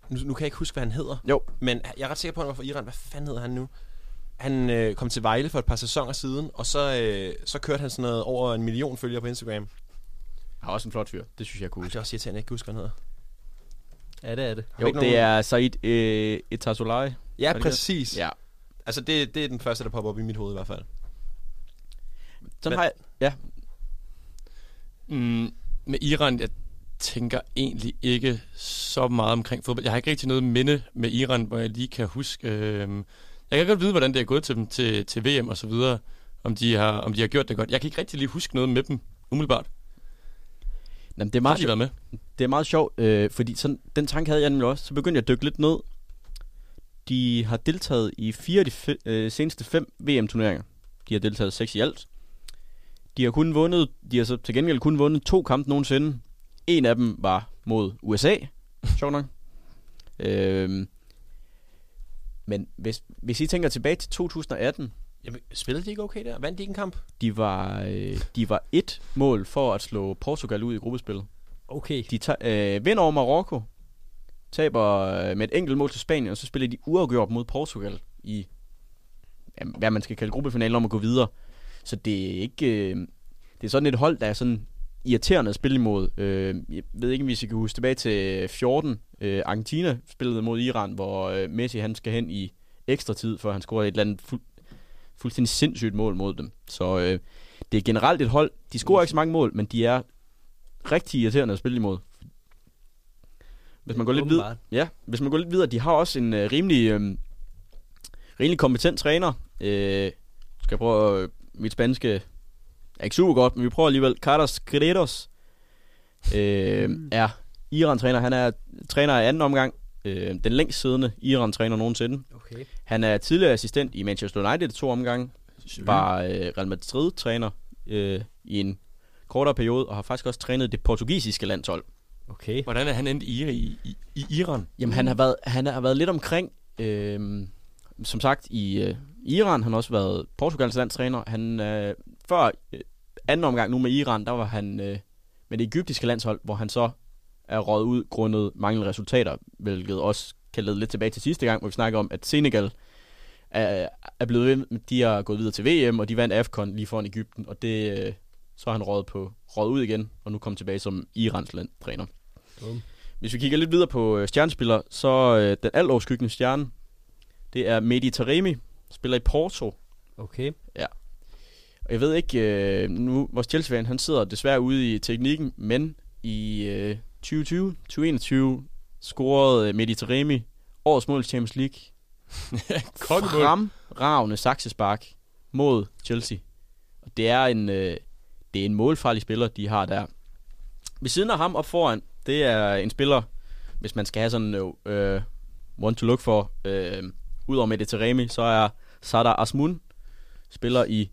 Nu, nu kan jeg ikke huske, hvad han hedder. Jo. Men jeg er ret sikker på, at han var fra Iran. Hvad fanden hedder han nu? Han øh, kom til Vejle for et par sæsoner siden, og så, øh, så kørte han sådan noget over en million følgere på Instagram. Han var også en flot fyr. Det synes jeg kunne huske. Det er også irriterende, jeg ikke husker, hvad han hedder. Ja, det er det. Jo, det nogen... er Saeed øh, Ezatolahi. Ja, præcis. Ja. Altså, det, det er den første, der popper op i mit hoved i hvert fald. Sådan men... har jeg... Ja. Mm, med Iran, jeg tænker egentlig ikke så meget omkring fodbold. Jeg har ikke rigtig noget minde med Iran, hvor jeg lige kan huske... Øh... Jeg kan godt vide, hvordan det er gået til dem til, til V M og så videre. Om de, har, om de har gjort det godt. Jeg kan ikke rigtig lige huske noget med dem, umiddelbart. Jamen, det er meget sjovt, med. Det er meget sjovt, øh, fordi sådan, den tanke havde jeg nemlig også. Så begyndte jeg at dykke lidt ned. De har deltaget i fire af de fe, øh, seneste fem V M-turneringer. De har deltaget seks i alt. De har kun vundet, de har så til gengæld kun vundet to kampe nogensinde. En af dem var mod U S A. Sjovt nok. øhm, men hvis, hvis I tænker tilbage til to tusind atten... Jamen, spillede de ikke okay der? Vandt de ikke en kamp? De var, øh, de var et mål for at slå Portugal ud i gruppespillet. Okay. De tager, øh, vinder over Marokko, taber øh, med et enkelt mål til Spanien, og så spiller de uafgjort mod Portugal i, jamen, hvad man skal kalde gruppefinalen om at gå videre. Så det er ikke... Øh, det er sådan et hold, der er sådan irriterende at spille imod. Øh, jeg ved ikke, hvis I kan huske tilbage til fjorten. Øh, Argentina spillede mod Iran, hvor øh, Messi han skal hen i ekstra tid, før han scorer et eller andet... Fu- fuldstændig sindssygt mål mod dem. Så øh, det er generelt et hold. De scorer ikke så mange mål, men de er rigtig irriterende at spille imod. Hvis man går lidt videre, ja, hvis man går lidt videre, de har også en øh, rimelig øh, rimelig kompetent træner. Øh, skal jeg prøve øh, mit spanske er ikke super godt, men vi prøver alligevel. Carlos Queiroz øh, er Iran træner. Han er træner i anden omgang. Den længst siddende Iran-træner nogensinde. Okay. Han er tidligere assistent i Manchester United to omgange. Var øh, Real Madrid-træner øh, i en kortere periode, og har faktisk også trænet det portugisiske landshold. Okay. Hvordan er han endt i, i, i, i Iran? Jamen, han har været, han har været lidt omkring, øh, som sagt, i øh, Iran. Han har også været Portugals landstræner. Han, øh, før øh, anden omgang nu med Iran, der var han øh, med det egyptiske landshold, hvor han så... er røget ud grundet manglende resultater, hvilket også kan lede lidt tilbage til sidste gang, hvor vi snakker om, at Senegal er, er blevet, de har gået videre til V M, og de vandt AFCON lige foran Egypten, og det, så har han røget på røget ud igen, og nu kommer tilbage som Irans landtræner. Okay. Hvis vi kigger lidt videre på stjernespillere, så den altoverskyggende stjerne, det er Mehdi Taremi, spiller i Porto. Okay. Ja. Og jeg ved ikke, nu vores Chelsea-fan, han sidder desværre ude i teknikken, men i... tyve tyve til tyve enogtyve scorede Mehdi Taremi årets mål i Champions League. Fremragende saksespark mod Chelsea. Og det er en øh, det er en målfarlig spiller, de har der. Ved siden af ham op foran, det er en spiller, hvis man skal have sådan en øh, one to look for. Øh, Udover Mehdi Taremi, så er Sardar Azmoun spiller i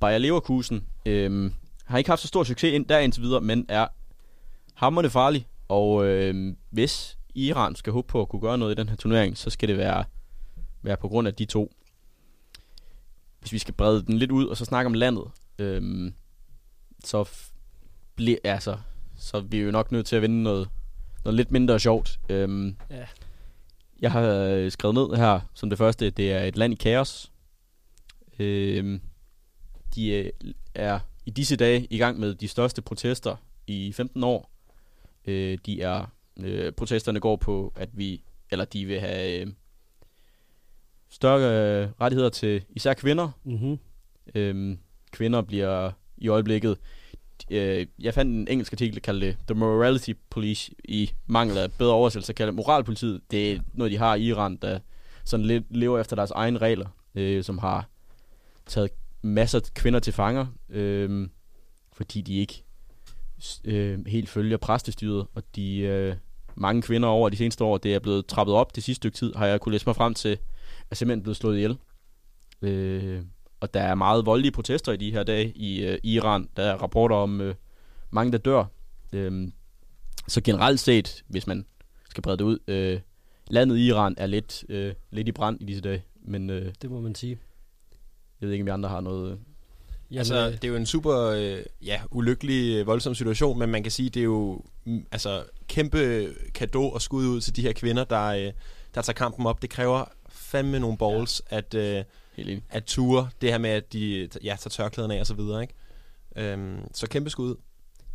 Bayer Leverkusen. Øh, har ikke haft så stor succes ind der indtil videre, men er hamrende farlig. Og øh, hvis Iran skal håbe på at kunne gøre noget i den her turnering, så skal det være, være på grund af de to. Hvis vi skal brede den lidt ud og så snakke om landet, øh, så, f- ble, altså, så er vi jo nok nødt til at vinde noget, noget lidt mindre sjovt. Øh, ja. Jeg har skrevet ned her som det første, det er et land i kaos. Øh, de er i disse dage i gang med de største protester i femten år. Øh, de er øh, protesterne går på, at vi eller de vil have øh, større øh, rettigheder til især kvinder. Mm-hmm. Øh, kvinder bliver i øjeblikket. Øh, jeg fandt en engelsk artikel, der kalder det The Morality Police, i mangel af bedre oversættelse kalder det moralpolitiet. Det er noget de har i Iran, der sådan lidt lever efter deres egne regler, øh, som har taget masser af kvinder til fanger, øh, fordi de ikke Øh, helt følger præstestyret, og de øh, mange kvinder over de seneste år, det er blevet trappet op det sidste stykke tid, har jeg kunne læse mig frem til, er simpelthen blevet slået ihjel. Øh, og der er meget voldelige protester i de her dage i øh, Iran. Der er rapporter om øh, mange, der dør. Øh, så generelt set, hvis man skal brede det ud, øh, landet Iran er lidt, øh, lidt i brand i disse dage. Men, øh, det må man sige. Jeg ved ikke, om vi andre har noget... Øh, Altså, det er jo en super øh, ja, ulykkelig, voldsom situation, men man kan sige, det er jo mm, altså, kæmpe kado og skud ud til de her kvinder, der, øh, der tager kampen op. Det kræver fandme nogle balls, ja. at, øh, at ture det her med, at de ja, tager tørklæderne af og så videre. Ikke? Øhm, så kæmpe skud.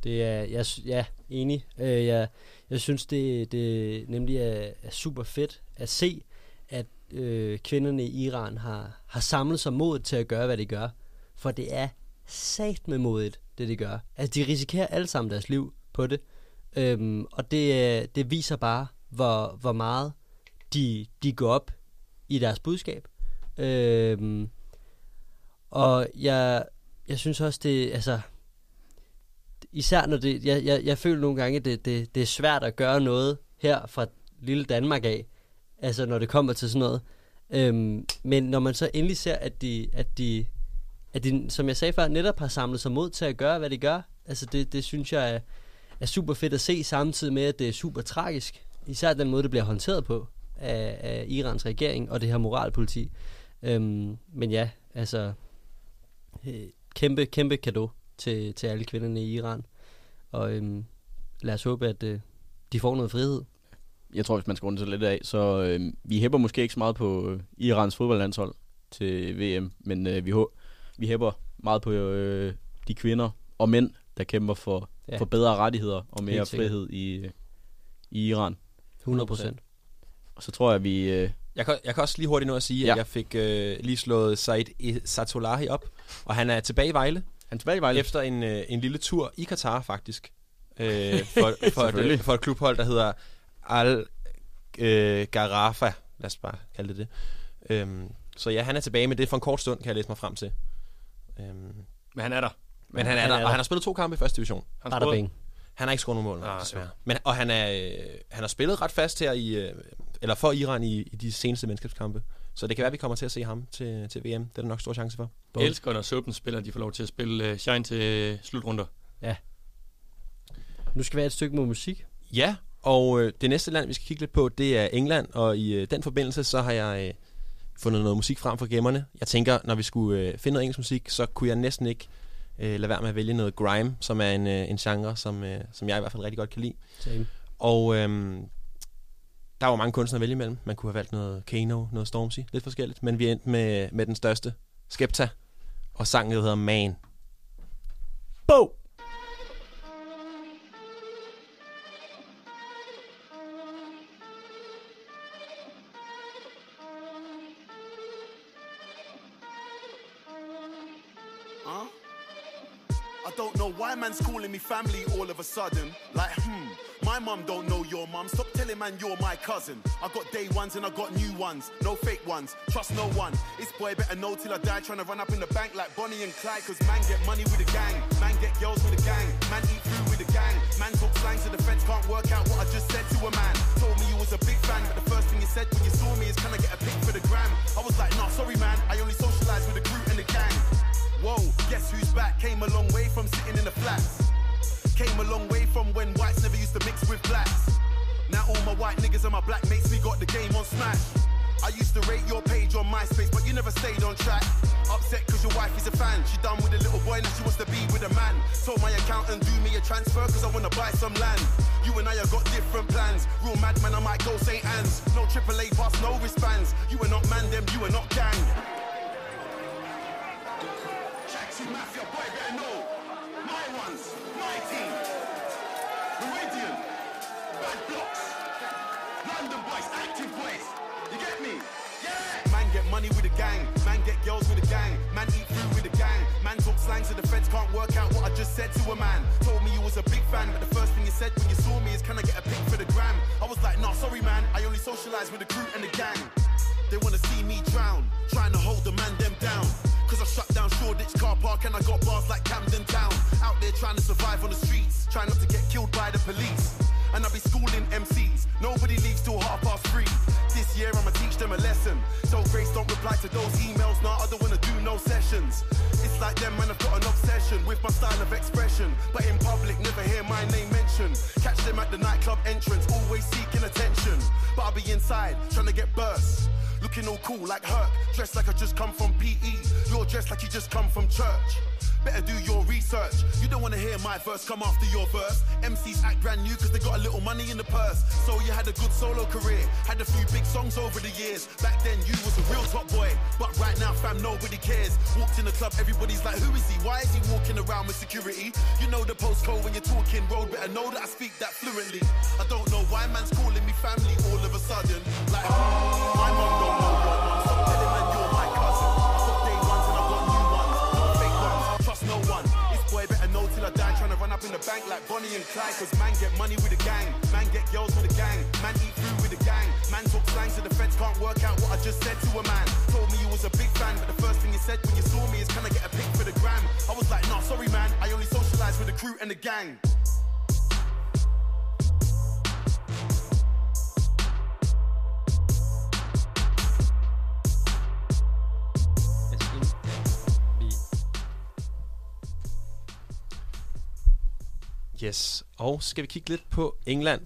Det er, jeg ja, enig. Øh, jeg, jeg synes, det, det nemlig er, er super fedt at se, at øh, kvinderne i Iran har, har samlet sig modet til at gøre, hvad de gør. For det er satme modigt, det de gør. Altså, de risikerer alle sammen deres liv på det. Øhm, og det, det viser bare, hvor, hvor meget de, de går op i deres budskab. Øhm, og jeg, jeg synes også, det altså... Især når det, jeg, jeg, jeg føler nogle gange, at det, det, det er svært at gøre noget her fra lille Danmark af, altså når det kommer til sådan noget. Øhm, men når man så endelig ser, at de, at de, at de, som jeg sagde før, netop har samlet sig mod til at gøre, hvad de gør, altså det, det synes jeg er, er super fedt at se, samtidig med, at det er super tragisk. Især den måde, det bliver håndteret på af, af Irans regering og det her moralpoliti. Øhm, men ja, altså kæmpe, kæmpe cadeau. Til, til alle kvinderne i Iran. Og øhm, lad os håbe, at øh, de får noget frihed. Jeg tror, hvis man skal runde sig lidt af, så øh, vi hæpper måske ikke så meget på øh, Irans fodboldlandshold til V M, men øh, vi, vi hæpper meget på øh, de kvinder og mænd, der kæmper for, ja. for bedre rettigheder og mere frihed i, øh, i Iran. hundrede procent. Og så tror jeg, vi... Øh, Jeg kan, jeg kan også lige hurtigt nå at sige, ja. at jeg fik øh, lige slået Saeed Ezatolahi op, og han er tilbage i Vejle. Han tilbage i Vejle. Efter en, øh, en lille tur i Qatar, faktisk. Øh, for, for, et, for et klubhold, der hedder Al-Gharafa. Øh, Lad os bare kalde det det. Øhm, så ja, han er tilbage med det for en kort stund, kan jeg læse mig frem til. Øhm, men han er der. Men han er, han der, er der, og han har spillet to kampe i første division. Han, spurgte, han har ikke scoret nogen mål, ah, desværre. Ja. Men, og han, er, øh, han har spillet ret fast her i... Øh, eller for Iran i, i de seneste venskabskampe. Så det kan være, at vi kommer til at se ham til, til V M. Det er der nok stor chance for. Jeg elsker, når Søben spiller, de får lov til at spille uh, Shine til uh, slutrunder. Ja. Nu skal vi have et stykke med musik. Ja, og øh, det næste land, vi skal kigge lidt på, det er England. Og i øh, den forbindelse, så har jeg øh, fundet noget musik frem for gemmerne. Jeg tænker, når vi skulle øh, finde noget engelsk musik, så kunne jeg næsten ikke øh, lade være med at vælge noget grime, som er en, øh, en genre, som, øh, som jeg i hvert fald rigtig godt kan lide. Same. Og... Øh, Der var mange kunstnere at vælge imellem. Man kunne have valgt noget Kano, noget Stormzy, lidt forskelligt. Men vi endte med, med den største, Skepta, og sangen der hedder Man. Bo! Huh? I don't know why man's calling me family all of a sudden. Like, hmm... My mum don't know your mum, stop telling man you're my cousin. I got day ones and I got new ones, no fake ones, trust no one. It's boy better know till I die, trying to run up in the bank like Bonnie and Clyde. Cause man get money with the gang, man get girls with the gang, man eat food with the gang. Man talk slang so the feds can't work out what I just said to a man. Told me you was a big fan, but the first thing you said when you saw me is can I get a pic for the gram? I was like, nah, sorry man, I only socialise with the crew and the gang. Whoa, guess who's back, came a long way from sitting in the flats. Came a long way from when whites never used to mix with blacks. Now all my white niggas and my black mates, we got the game on smash. I used to rate your page on MySpace, but you never stayed on track. Upset cause your wife is a fan. She done with a little boy, now she wants to be with a man. Told my accountant, do me a transfer, cause I wanna buy some land. You and I have got different plans. Real madman, I might go Saint Anne's. No triple A pass, no wristbands. You are not man, them, you are not gang. Jackson Mafia, boy, better know. My ones, my team, Meridian, Bad Blocks, London boys, active boys, you get me? Yeah! Man get money with a gang, man get girls with a gang, man eat food with a gang, man talk slang so the feds can't work out what I just said to a man. Told me you was a big fan, but the first thing you said when you saw me is can I get a pic for the gram? I was like, nah, sorry man, I only socialise with the crew and the gang. They wanna see me drown, trying to hold the man them down. Cause I shut down Shoreditch car park and I got bars like Camden Town. Out there trying to survive on the streets, trying not to get killed by the police. And I be schooling M Cs, nobody leaves till half past three. This year I'ma teach them a lesson. So Grace don't reply to those emails, nah I don't wanna do no sessions. It's like them man I've got an obsession with my style of expression. But in public never hear my name mentioned. Catch them at the nightclub entrance, always seeking attention. But I'll be inside, trying to get bursts. Looking all cool like Herc, dressed like I just come from P E. You're dressed like you just come from church. Better do your research. You You don't want to hear my verse come after your verse. M Cs act brand new because they got a little money in the purse. So you had a good solo career, had a few big songs over the years. Back then you was a real top boy, but right now fam nobody cares. Walked in the club, everybody's like, who is he? Why is he walking around with security? You know the postcode when you're talking road, better know that I speak that fluently. I don't know why man's calling me family all of a sudden. Like, oh, my mom don't know what. Stop telling man you're my cousin. I took day ones and I got new ones. Not fake ones, trust no one. This boy better know till I die, trying to run up in the bank like Bonnie and Clyde. Cause man get money with a gang, man get girls with a gang, man eat food with a gang, man talk slang so the feds can't work out what I just said to a man. Told me you was a big fan, but the first thing you said when you saw me is, can I get a pic for the gram? I was like, nah, sorry man, I only socialise with the crew and the gang. Yes, og så skal vi kigge lidt på England.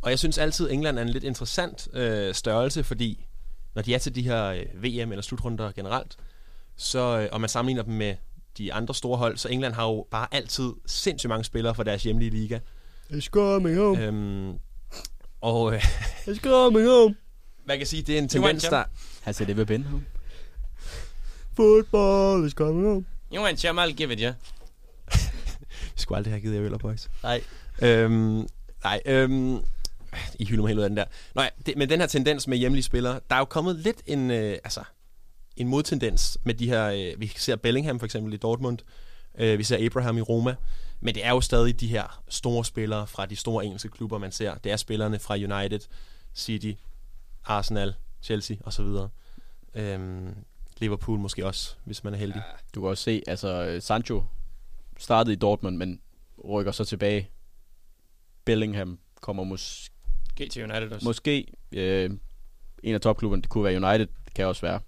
Og jeg synes altid, at England er en lidt interessant øh, størrelse, fordi når de er til de her øh, V M eller slutrunder generelt, så, øh, og man sammenligner dem med de andre store hold, så England har jo bare altid sindssygt mange spillere fra deres hjemlige liga. It's coming home. Øhm, og, øh, It's coming home. Man kan sige, det er en tendens, der... Has it ever been home? Football is coming home. You want some, I'll give it, yeah. Jeg skulle aldrig have givet jer øl og boys. Nej. Øhm, nej, øhm, I hylder mig helt ud af den der. Nå ja, det, men den her tendens med hjemlige spillere, der er jo kommet lidt en, øh, altså, en modtendens med de her, øh, vi ser Bellingham for eksempel i Dortmund, øh, vi ser Abraham i Roma, men det er jo stadig de her store spillere fra de store engelske klubber, man ser. Det er spillerne fra United, City, Arsenal, Chelsea osv. Øhm, Liverpool måske også, hvis man er heldig. Ja, du kan også se, altså Sancho startede i Dortmund, men rykker så tilbage. Bellingham kommer måske til United også. Måske øh, en af topklubberne, det kunne være United, det kan også være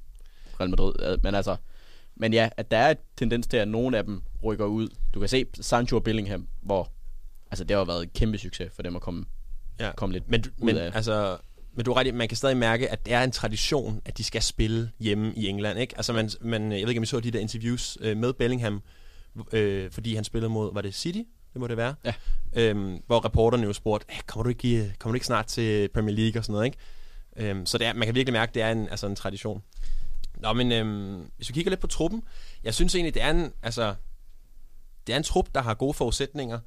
Real Madrid. Men altså, men ja, at der er et tendens til, at nogle af dem rykker ud. Du kan se Sancho og Bellingham, hvor altså det har været et kæmpe succes for dem at komme, ja. komme lidt men, ud men, af. Altså, men du er ret, man kan stadig mærke, at det er en tradition, at de skal spille hjemme i England, ikke? Altså man, man, jeg ved ikke, om I så de der interviews øh, med Bellingham, Øh, fordi han spillede mod, var det City? Det må det være. Ja. Øhm, hvor reporterne jo spurgte, kommer du, ikke, kommer du ikke snart til Premier League og sådan noget, ikke? Øhm, så det er, man kan virkelig mærke, at det er en, altså en tradition. Nå, men øhm, hvis vi kigger lidt på truppen, jeg synes egentlig, det er en, altså, det er en trup, der har gode forudsætninger.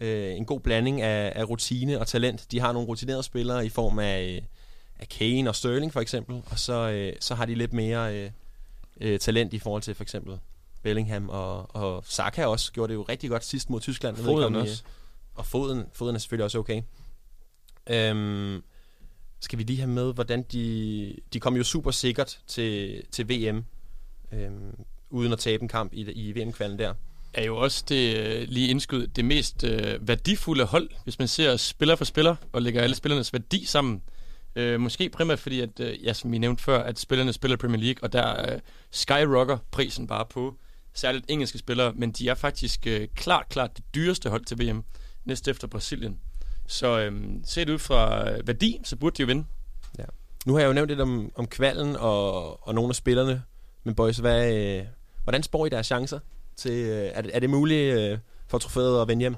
Øh, en god blanding af, af rutine og talent. De har nogle rutinerede spillere i form af, af Kane og Sterling for eksempel, og så, øh, så har de lidt mere øh, øh, talent i forhold til for eksempel Bellingham og, og Saka også gjorde det jo rigtig godt sidst mod Tyskland. Foden ikke, også. Og Foden, Foden er selvfølgelig også okay. Øhm, skal vi lige have med, hvordan de... De kom jo super sikkert til, til V M, øhm, uden at tabe en kamp i, i V M-kvalden der. Er jo også det, lige indskud, det mest øh, værdifulde hold, hvis man ser spiller for spiller, og lægger alle spillernes værdi sammen. Øh, måske primært fordi, at, øh, ja, som I nævnte før, at spillerne spiller Premier League, og der øh, skyrocker prisen bare på særligt engelske spillere, men de er faktisk øh, klart, klart det dyreste hold til V M, næst efter Brasilien. Så øh, set ud fra øh, værdi, så burde de jo vinde. Ja. Nu har jeg jo nævnt lidt om, om kvalden og, og nogle af spillerne, men boys, hvad, øh, hvordan spår I deres chancer? Til, øh, er, det, er det muligt øh, for trofæet at vende hjem?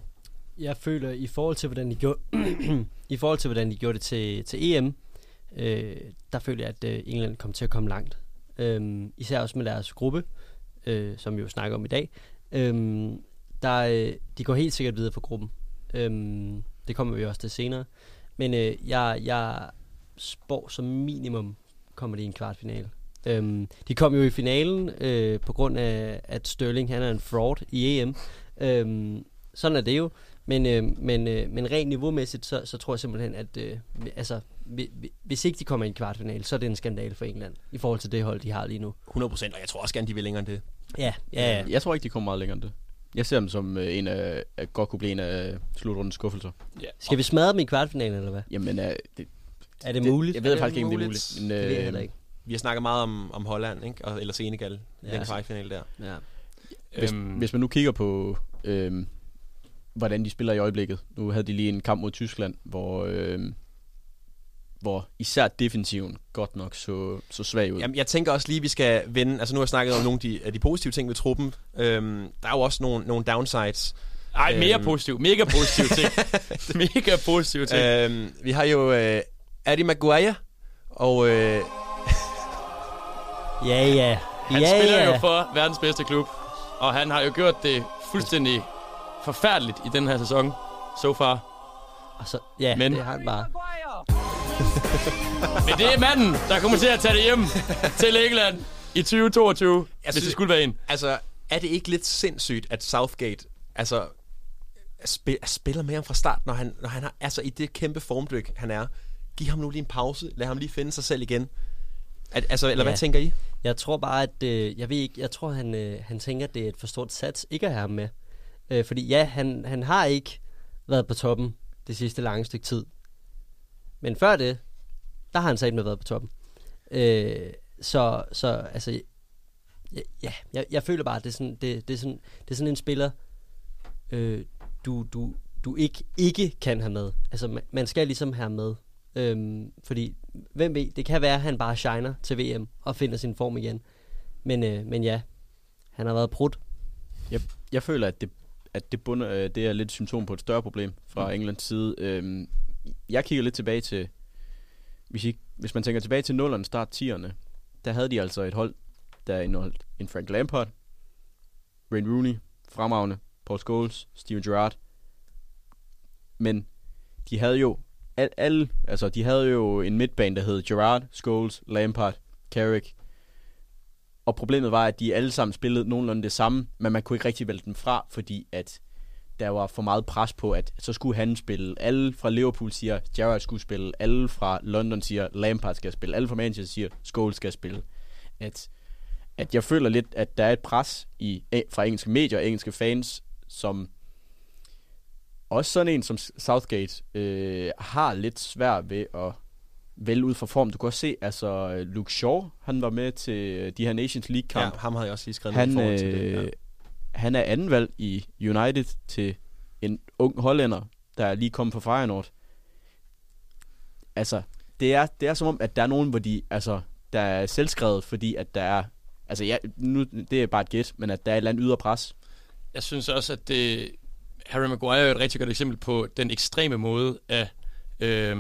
Jeg føler, i forhold til, hvordan de gjorde, i forhold til, hvordan de gjorde det til, til E M, øh, der føler jeg, at øh, England kommer til at komme langt. Øh, især også med deres gruppe. Øh, som vi jo snakker om i dag, øh, der, øh, de går helt sikkert videre fra gruppen. Øh, det kommer vi også til senere. Men øh, jeg, jeg spår som minimum, kommer de i en kvartfinale. Øh, de kom jo i finalen, øh, på grund af, at Sterling han er en fraud i E M. Øh, sådan er det jo. Men, øh, men, øh, men rent niveaumæssigt, så, så tror jeg simpelthen, at øh, altså, hvis ikke de kommer i en kvartfinale, så er det en skandale for England, i forhold til det hold, de har lige nu. hundrede procent, og jeg tror også gerne, de vil længere end det. Ja, ja, ja. Jeg tror ikke, de kommer meget længere end det. Jeg ser dem som en af, godt kunne blive en af slutrundens skuffelser. Ja. Skal vi smadre dem i kvartfinalen, eller hvad? Jamen, er det, er det muligt? Jeg ved det faktisk ikke, om det er muligt. Men, det ved jeg øh, ikke. Vi har snakket meget om, om Holland, ikke? Og, eller Senegal, ja, den kvartfinale der. Ja. Hvis, øhm. hvis man nu kigger på, øh, hvordan de spiller i øjeblikket. Nu havde de lige en kamp mod Tyskland, hvor... Øh, hvor især defensiven godt nok så, så svag ud. Jamen, jeg tænker også lige, vi skal vende... Altså, nu har jeg snakket om nogle af de, af de positive ting ved truppen. Øhm, der er jo også nogle, nogle downsides. Ej, øhm, mere positiv. Mega positive ting. Mega positive ting. Øhm, vi har jo øh, Eddie Maguire, og... Øh, ja, ja. Han ja, spiller ja. jo for verdens bedste klub, og han har jo gjort det fuldstændig forfærdeligt i den her sæson, so far. Og så, ja, men, det har han bare. Men det er manden, der kommer til at tage det hjem til England i tyve toogtyve, jeg hvis synes, det skulle være en. Altså, er det ikke lidt sindssygt, at Southgate altså, spil, spiller med ham fra start, når han, når han har, altså, i det kæmpe formdyk, han er? Giv ham nu lige en pause, lad ham lige finde sig selv igen. At, altså, eller ja. Hvad tænker I? Jeg tror bare, at... Øh, jeg ved ikke, jeg tror, han, øh, han tænker, at det er et for stort sats ikke at have ham med. Øh, fordi ja, han, han har ikke været på toppen det sidste lange stykke tid. Men før det, der har han satme været på toppen. Øh, så, så altså... Ja, ja jeg, jeg føler bare, at det er sådan, det, det er sådan, det er sådan en spiller, øh, du, du, du ikke, ikke kan have med. Altså, man, man skal ligesom have med. Øhm, fordi hvem ved, det kan være, at han bare shiner til V M og finder sin form igen. Men, øh, men ja, han har været brudt. Jeg, jeg føler, at, det, at det, bunder, øh, det er lidt symptom på et større problem fra mm. Englands side. Øhm, jeg kigger lidt tilbage til, hvis, I, hvis man tænker tilbage til nullerne, start tierne, der havde de altså et hold, der indeholdt en Frank Lampard, Wayne Rooney, fremragende, Paul Scholes, Steven Gerrard. Men de havde jo Al, al, altså, de havde jo en midtbane, der hed Gerrard, Scholes, Lampard, Carrick. Og problemet var, at de alle sammen spillede nogenlunde det samme, men man kunne ikke rigtig vælge dem fra, fordi at der var for meget pres på, at så skulle han spille. Alle fra Liverpool siger, Gerrard skulle spille. Alle fra London siger, Lampard skal spille. Alle fra Manchester siger, Scholes skal spille. At, at jeg føler lidt, at der er et pres i, fra engelske medier og engelske fans, som... Også sådan en som Southgate øh, har lidt svært ved at vælge ud fra form. Du kan også se, altså Luke Shaw, han var med til de her Nations League-kamp. Ja, ham havde jeg også lige skrevet han, med forhold til det. Ja. Han er andenvalg i United til en ung hollænder, der er lige kommet fra Feyenoord. Altså, det er, det er som om, at der er nogen, hvor de, altså, der er selvskrevet, fordi at der er, altså ja, nu, det er bare et gæt, men at der er et eller andet ydre pres. Jeg synes også, at det... Harry Maguire er et rigtig godt eksempel på den ekstreme måde af, øh,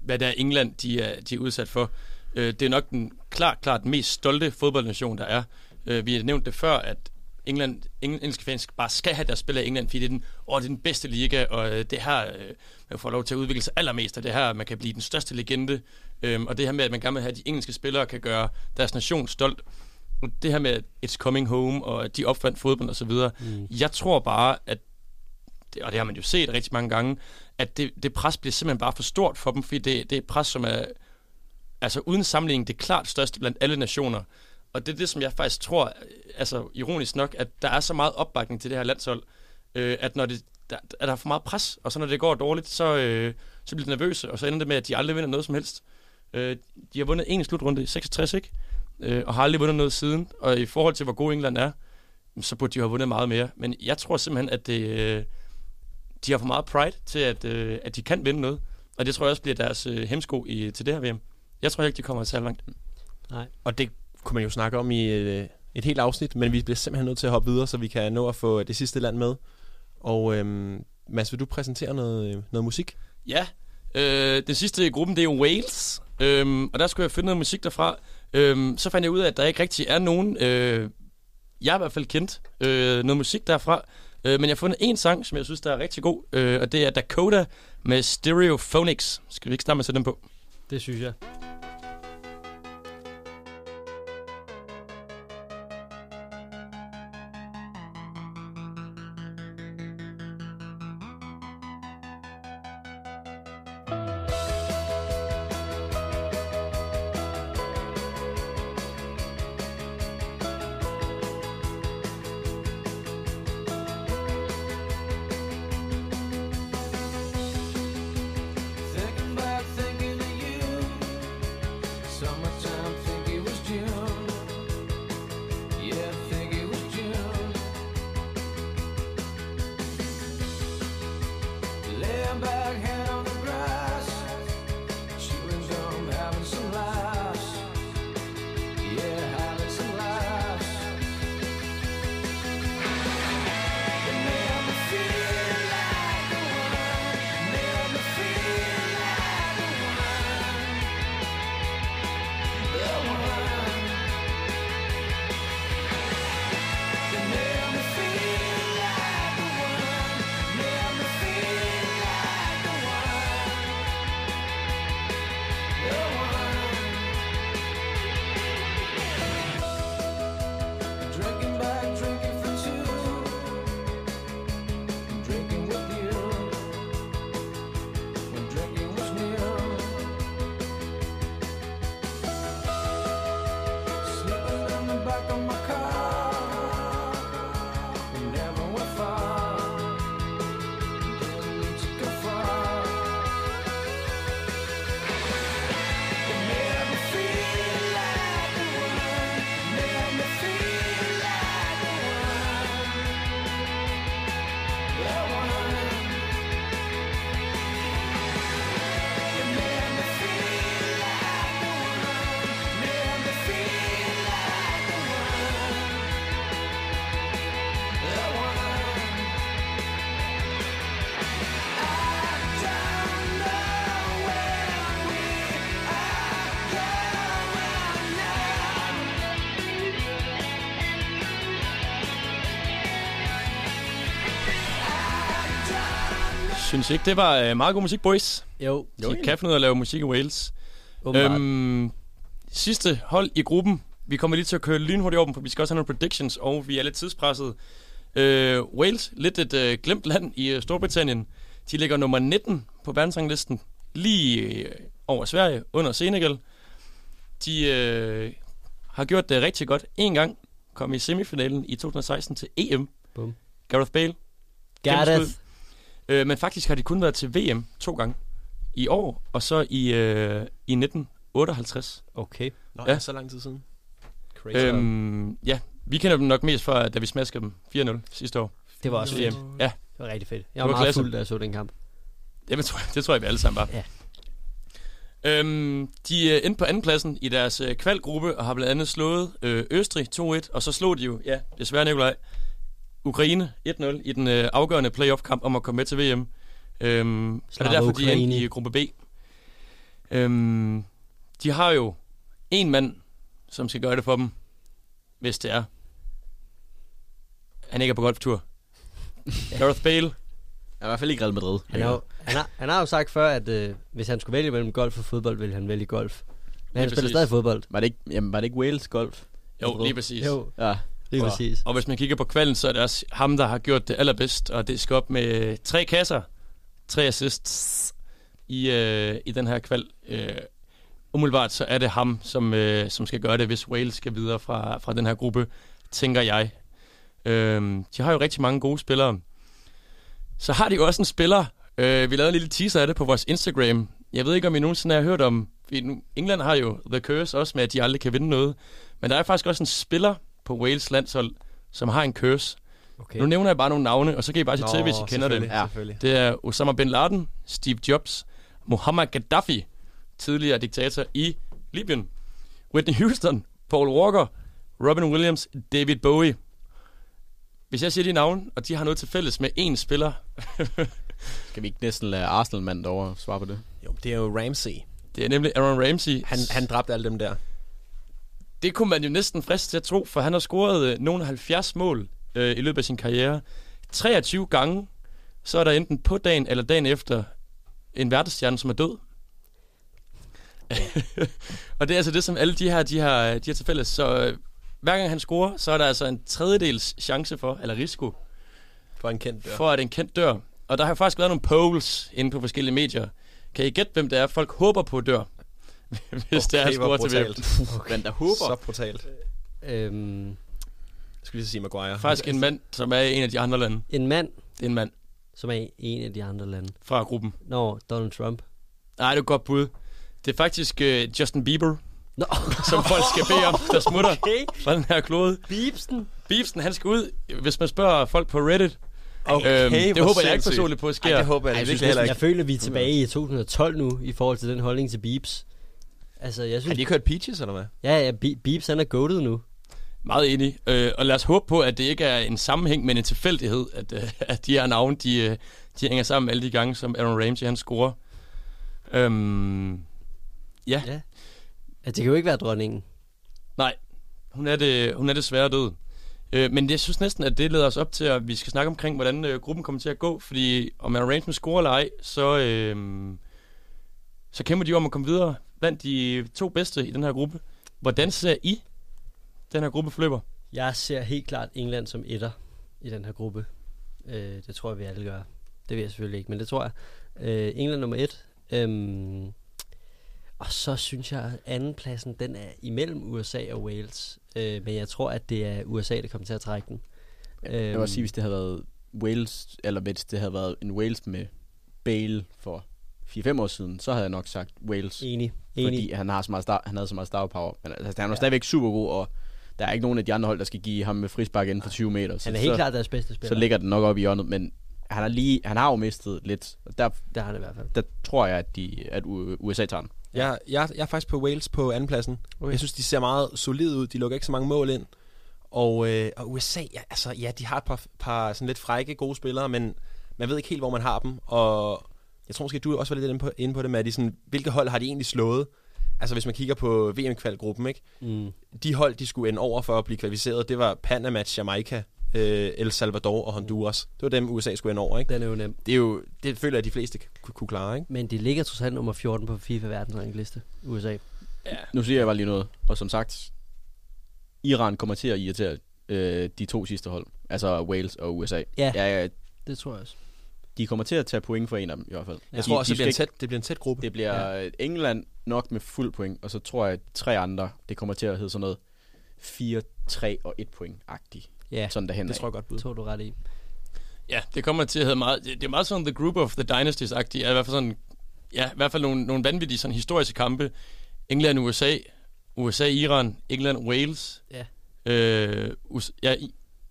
hvad der er England, de er, de er udsat for. Øh, det er nok den klart, klart mest stolte fodboldnation, der er. Øh, vi har nævnt det før, at England, engelske fans bare skal have deres spil af England, fordi det er den, åh, det er den bedste liga, og det er her, øh, man får lov til at udvikle sig allermest, og det er her, man kan blive den største legende. Øh, og det her med, at man gerne vil have, at de engelske spillere kan gøre deres nation stolt. Det her med, it's coming home, og de opfandt fodbold og så videre. Mm. Jeg tror bare, at det, og det har man jo set rigtig mange gange, at det, det pres bliver simpelthen bare for stort for dem, fordi det, det er pres, som er, altså uden sammenligning, det klart største blandt alle nationer. Og det er det, som jeg faktisk tror, altså ironisk nok, at der er så meget opbakning til det her landshold, øh, at når det, der, at der er for meget pres, og så når det går dårligt, så, øh, så bliver de nervøse, og så ender det med, at de aldrig vinder noget som helst. Øh, de har vundet en slutrunde i seksogtres, ikke? Øh, og har aldrig vundet noget siden, og i forhold til, hvor god England er, så burde de have vundet meget mere. Men jeg tror simpelthen, at det... Øh, de har for meget pride til, at, øh, at de kan vinde noget. Og det tror jeg også bliver deres øh, hemsko i, til det her V M. Jeg tror ikke, de kommer så langt. Nej. Og det kunne man jo snakke om i et, et helt afsnit, men vi bliver simpelthen nødt til at hoppe videre, så vi kan nå at få det sidste land med. Og øhm, Mads, vil du præsentere noget, noget musik? Ja. Øh, den sidste i gruppen, det er Wales. Øhm, og der skulle jeg finde noget musik derfra. Øhm, så fandt jeg ud af, at der ikke rigtig er nogen, øh, jeg i hvert fald kendt, øh, noget musik derfra. Men jeg har fundet en sang, som jeg synes, der er rigtig god, og det er Dakota med Stereophonics. Skal vi ikke starte med at sætte den på? Det synes jeg. synes ikke, det var meget god musik, boys. Jo. De jo, kan finde ud af at lave musik i Wales. Øhm, sidste hold i gruppen. Vi kommer lige til at køre lynhurtigt over dem, for vi skal også have nogle predictions, og vi er lidt tidspresset. Øh, Wales, lidt et øh, glemt land i øh, Storbritannien. De ligger nummer nitten på verdensranglisten, lige øh, over Sverige, under Senegal. De øh, har gjort det rigtig godt en gang. Kom i semifinalen i to tusind og seksten til E M. Boom. Gareth Bale. Gareth. Øh, men faktisk har de kun været til V M to gange. I år, og så i, øh, i nitten otteoghalvtreds. Okay. Nå, ja, så lang tid siden. Øhm, ja, vi kender dem nok mest fra, da vi smaskede dem fire nul sidste år. Det var også fedt. Ja. Det var rigtig fedt. Jeg var, var meget fuld, da jeg så den kamp. Jamen, det tror jeg, vi alle sammen var. Ja. Øhm, de endte på andenpladsen i deres kvalgruppe, og har blandt andet slået øh, Østrig to et, og så slog de jo, ja, desværre Nikolaj, Ukraine et nul i den øh, afgørende playoff-kamp om at komme med til V M. Øhm, så det er derfor, Ukraine, de er inde i gruppe B. Øhm, de har jo en mand, som skal gøre det for dem, hvis det er, han ikke er på golftur. Gareth Bale. Jeg er i hvert fald ikke Real Madrid. Han, jo, han, har, han har jo sagt før, at øh, hvis han skulle vælge mellem golf og fodbold, ville han vælge golf. Men han spiller stadig fodbold. Var det ikke, jamen, var det ikke Wales golf? Jo, lige præcis. Jo. Ja, lige præcis. Og, og hvis man kigger på kvalden, så er det også ham, der har gjort det allerbedst. Og det skal op med tre kasser, tre assists i, øh, i den her kval. Øh, Umiddelbart så er det ham, som, øh, som skal gøre det, hvis Wales skal videre fra, fra den her gruppe, tænker jeg. Øhm, de har jo rigtig mange gode spillere. Så har de jo også en spiller. Øh, vi lavede en lille teaser af det på vores Instagram. Jeg ved ikke, om I nogensinde har hørt om... England har jo The Curse også med, at de aldrig kan vinde noget. Men der er faktisk også en spiller på Wales landshold, som har en curse. Okay. Nu nævner jeg bare nogle navne, og så kan I bare sige til, hvis I kender dem. Ja. Det er Osama bin Laden, Steve Jobs, Muammar Gaddafi, tidligere diktator i Libyen, Whitney Houston, Paul Walker, Robin Williams, David Bowie. Hvis jeg siger de navne, og de har noget til fælles med én spiller. Skal vi ikke næsten lade Arsenal-manden derovre svare på det? Jo, det er jo Ramsey. Det er nemlig Aaron Ramsey. Han, han dræbte alle dem der. Det kunne man jo næsten friste til at tro, for han har scoret øh, nogle halvfjerds mål øh, i løbet af sin karriere. treogtyve gange, så er der enten på dagen eller dagen efter en verdensstjerne, som er død. Og det er altså det, som alle de her de har, de har til fælles. Så øh, hver gang han scorer, så er der altså en tredjedels chance for, eller risiko for, en kendt dør. for at en kendt dør. Og der har faktisk været nogle polls inde på forskellige medier. Kan I gætte, hvem det er, folk håber på dør? Hvis okay, det er at score til hvem. Okay. Men der håber. Så brutalt. øhm, Jeg skulle lige sige Maguire. Faktisk en mand, som er i en af de andre lande. En mand? Det er en mand, som er i en af de andre lande. Fra gruppen. Nå, Donald Trump. Nej, det er et godt bud. Det er faktisk uh, Justin Bieber, no. som folk skal bede om, der smutter okay. fra den her klode. Biebsen? Biebsen, han skal ud, hvis man spørger folk på Reddit. Okay, øhm, det håber jeg ikke personligt på, at sker. Ej, det håber jeg, Ej, det jeg, synes, jeg, jeg føler, vi er tilbage i to tusind og tolv nu, i forhold til den holdning til Biebs. Altså, jeg synes, har de ikke hørt Peaches, eller hvad? Ja, ja, Biebs, han er goated nu. Meget enig. Øh, og lad os håbe på, at det ikke er en sammenhæng, men en tilfældighed, at, øh, at de her navne, de, øh, de hænger sammen alle de gange, som Aaron Ramsey, han scorer. Øhm... Ja. ja. Altså, det kan jo ikke være dronningen. Nej, hun er, det, hun er desværre død. Øh, men jeg synes næsten, at det leder os op til, at vi skal snakke omkring, hvordan øh, gruppen kommer til at gå. Fordi om arrangement scorer eller ej, så, øh, så kæmper de om at komme videre blandt de to bedste i den her gruppe. Hvordan ser I, den her gruppe forløber? Jeg ser helt klart England som etter i den her gruppe. Øh, det tror jeg, vi alle gør. Det vil jeg selvfølgelig ikke, men det tror jeg. Øh, England nummer et. Øh, Og så synes jeg, at andenpladsen, den er imellem U S A og Wales. Øh, men jeg tror, at det er U S A, der kommer til at trække den. Jeg vil øhm, også sige, hvis det havde været Wales, eller hvis det havde været en Wales med Bale for fire fem år siden, så havde jeg nok sagt Wales. Enig. Enig. Fordi han, har så meget star, han havde så meget star power. Men altså, han var ja. stadigvæk super god, og der er ikke nogen af de andre hold, der skal give ham med frispark inden for tyve meter. Så han er helt så, klart deres bedste spiller. Så ligger den nok op i hjørnet, men... Han har, lige, han har jo mistet lidt. Der, der, har det i hvert fald. Der tror jeg, at, de, at U S A tager den. Ja. Jeg, jeg, jeg er faktisk på Wales på andenpladsen. Okay. Jeg synes, de ser meget solide ud. De lukker ikke så mange mål ind. Og, øh, og U S A, ja, altså, ja, de har et par, par sådan lidt frække, gode spillere, men man ved ikke helt, hvor man har dem. Og jeg tror måske, du også var lidt inde på, inde på det, Maddie. Sådan, hvilke hold har de egentlig slået? Altså, hvis man kigger på V M-kvalgruppen, ikke? Mm. De hold, de skulle ende over for at blive kvalificeret, det var Panama, Jamaica, øh, El Salvador og Honduras. Det var dem, U S A skulle ind over, ikke? Den er jo nem. Det er jo, det føler jeg, at de fleste kunne, kunne klare, ikke? Men de ligger trods alt nummer fjorten på FIFA-verdensrangliste, U S A. Ja. Nu siger jeg bare lige noget. Og som sagt, Iran kommer til at irritere øh, de to sidste hold. Altså Wales og U S A. Ja, ja, ja, det tror jeg også. De kommer til at tage point for en af dem, i hvert fald. Jeg de, tror også, de det, bliver en tæt, det bliver en tæt gruppe. Det bliver ja. England nok med fuld point, og så tror jeg, at tre andre, det kommer til at hedde sådan noget fire, tre og et point-agtigt. Ja, sådan derhen det tror jeg godt bud. Det tror du ret i. Ja, det kommer til at hedde meget... Det, det er meget sådan The Group of the Dynasties-agtigt. Ja, i hvert fald sådan... Ja, i hvert fald nogle, nogle vanvittige sådan historiske kampe. England, U S A. U S A, Iran. England, Wales. Ja. Øh, U S A, ja,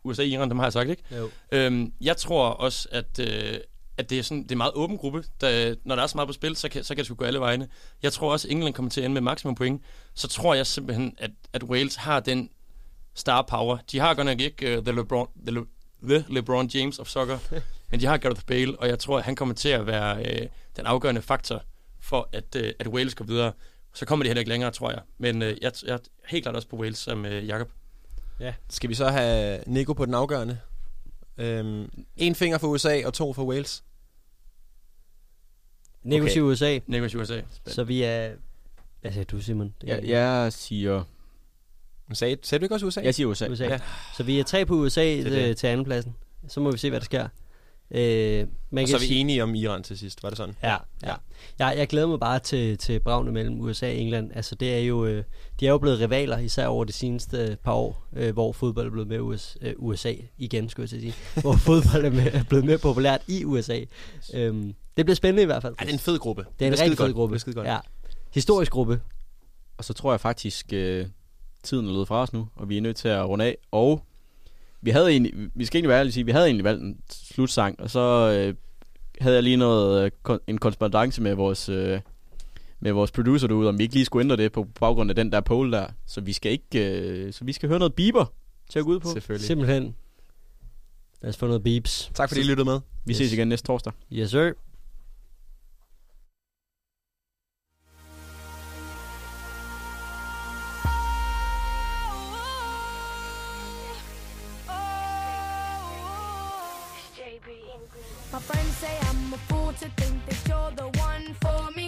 U S A, Iran, dem har jeg sagt, ikke? Jo. Øhm, jeg tror også, at... Øh, at det er sådan, det er en meget åben gruppe. Der, når der er så meget på spil, så kan, så kan det sgu gå alle vegne. Jeg tror også, at England kommer til at ende med maksimum point. Så tror jeg simpelthen, at, at Wales har den star power. De har godt nok ikke uh, the, LeBron, the, Le, the LeBron James of soccer, men de har Gareth Bale, og jeg tror, at han kommer til at være uh, den afgørende faktor for, at, uh, at Wales går videre. Så kommer de heller ikke længere, tror jeg. Men uh, jeg, jeg er helt klart også på Wales som uh, Jakob. Ja. Skal vi så have Nico på den afgørende? Øhm, en finger for U S A og to for Wales. Nico okay. U S A. Nico U S A. Spænd. Så vi er... Hvad siger du, Simon? Ja, jeg siger... Sagde du ikke også U S A? Jeg siger U S A. U S A. Ja. Så vi er tre på U S A det. Til andenpladsen. Så må vi se, hvad der sker. Øh, man og så er vi sige... enige om Iran til sidst. Var det sådan? Ja. ja. ja jeg glæder mig bare til, til bragene mellem U S A og England. Altså, det er jo, øh, de er jo blevet rivaler, især over de seneste par år, øh, hvor fodbold er blevet med U S A, øh, U S A igen, skulle jeg sige. Hvor fodbold er, med, er blevet mere populært i U S A. Øhm, det bliver spændende i hvert fald. Ja, det er en fed gruppe. Det er en det er rigtig fed gruppe. Det er ja. Historisk gruppe. Og så tror jeg faktisk... Øh... Tiden er løbet fra os nu, og vi er nødt til at runde af. Og vi havde egentlig, vi skal egentlig være ærlige sige, vi havde egentlig valgt en slutsang, og så øh, havde jeg lige noget øh, en korrespondance med vores øh, med vores producer derude, om vi ikke lige skulle ændre det på baggrund af den der poll der, så vi skal ikke, øh, så vi skal høre noget Bieber til at gå ud på. Selvfølgelig. Simpelthen. Lad os få noget Biebs. Tak fordi I lyttede med. Vi yes. ses igen næste torsdag. Yes sir. My friends say I'm a fool to think that you're the one for me.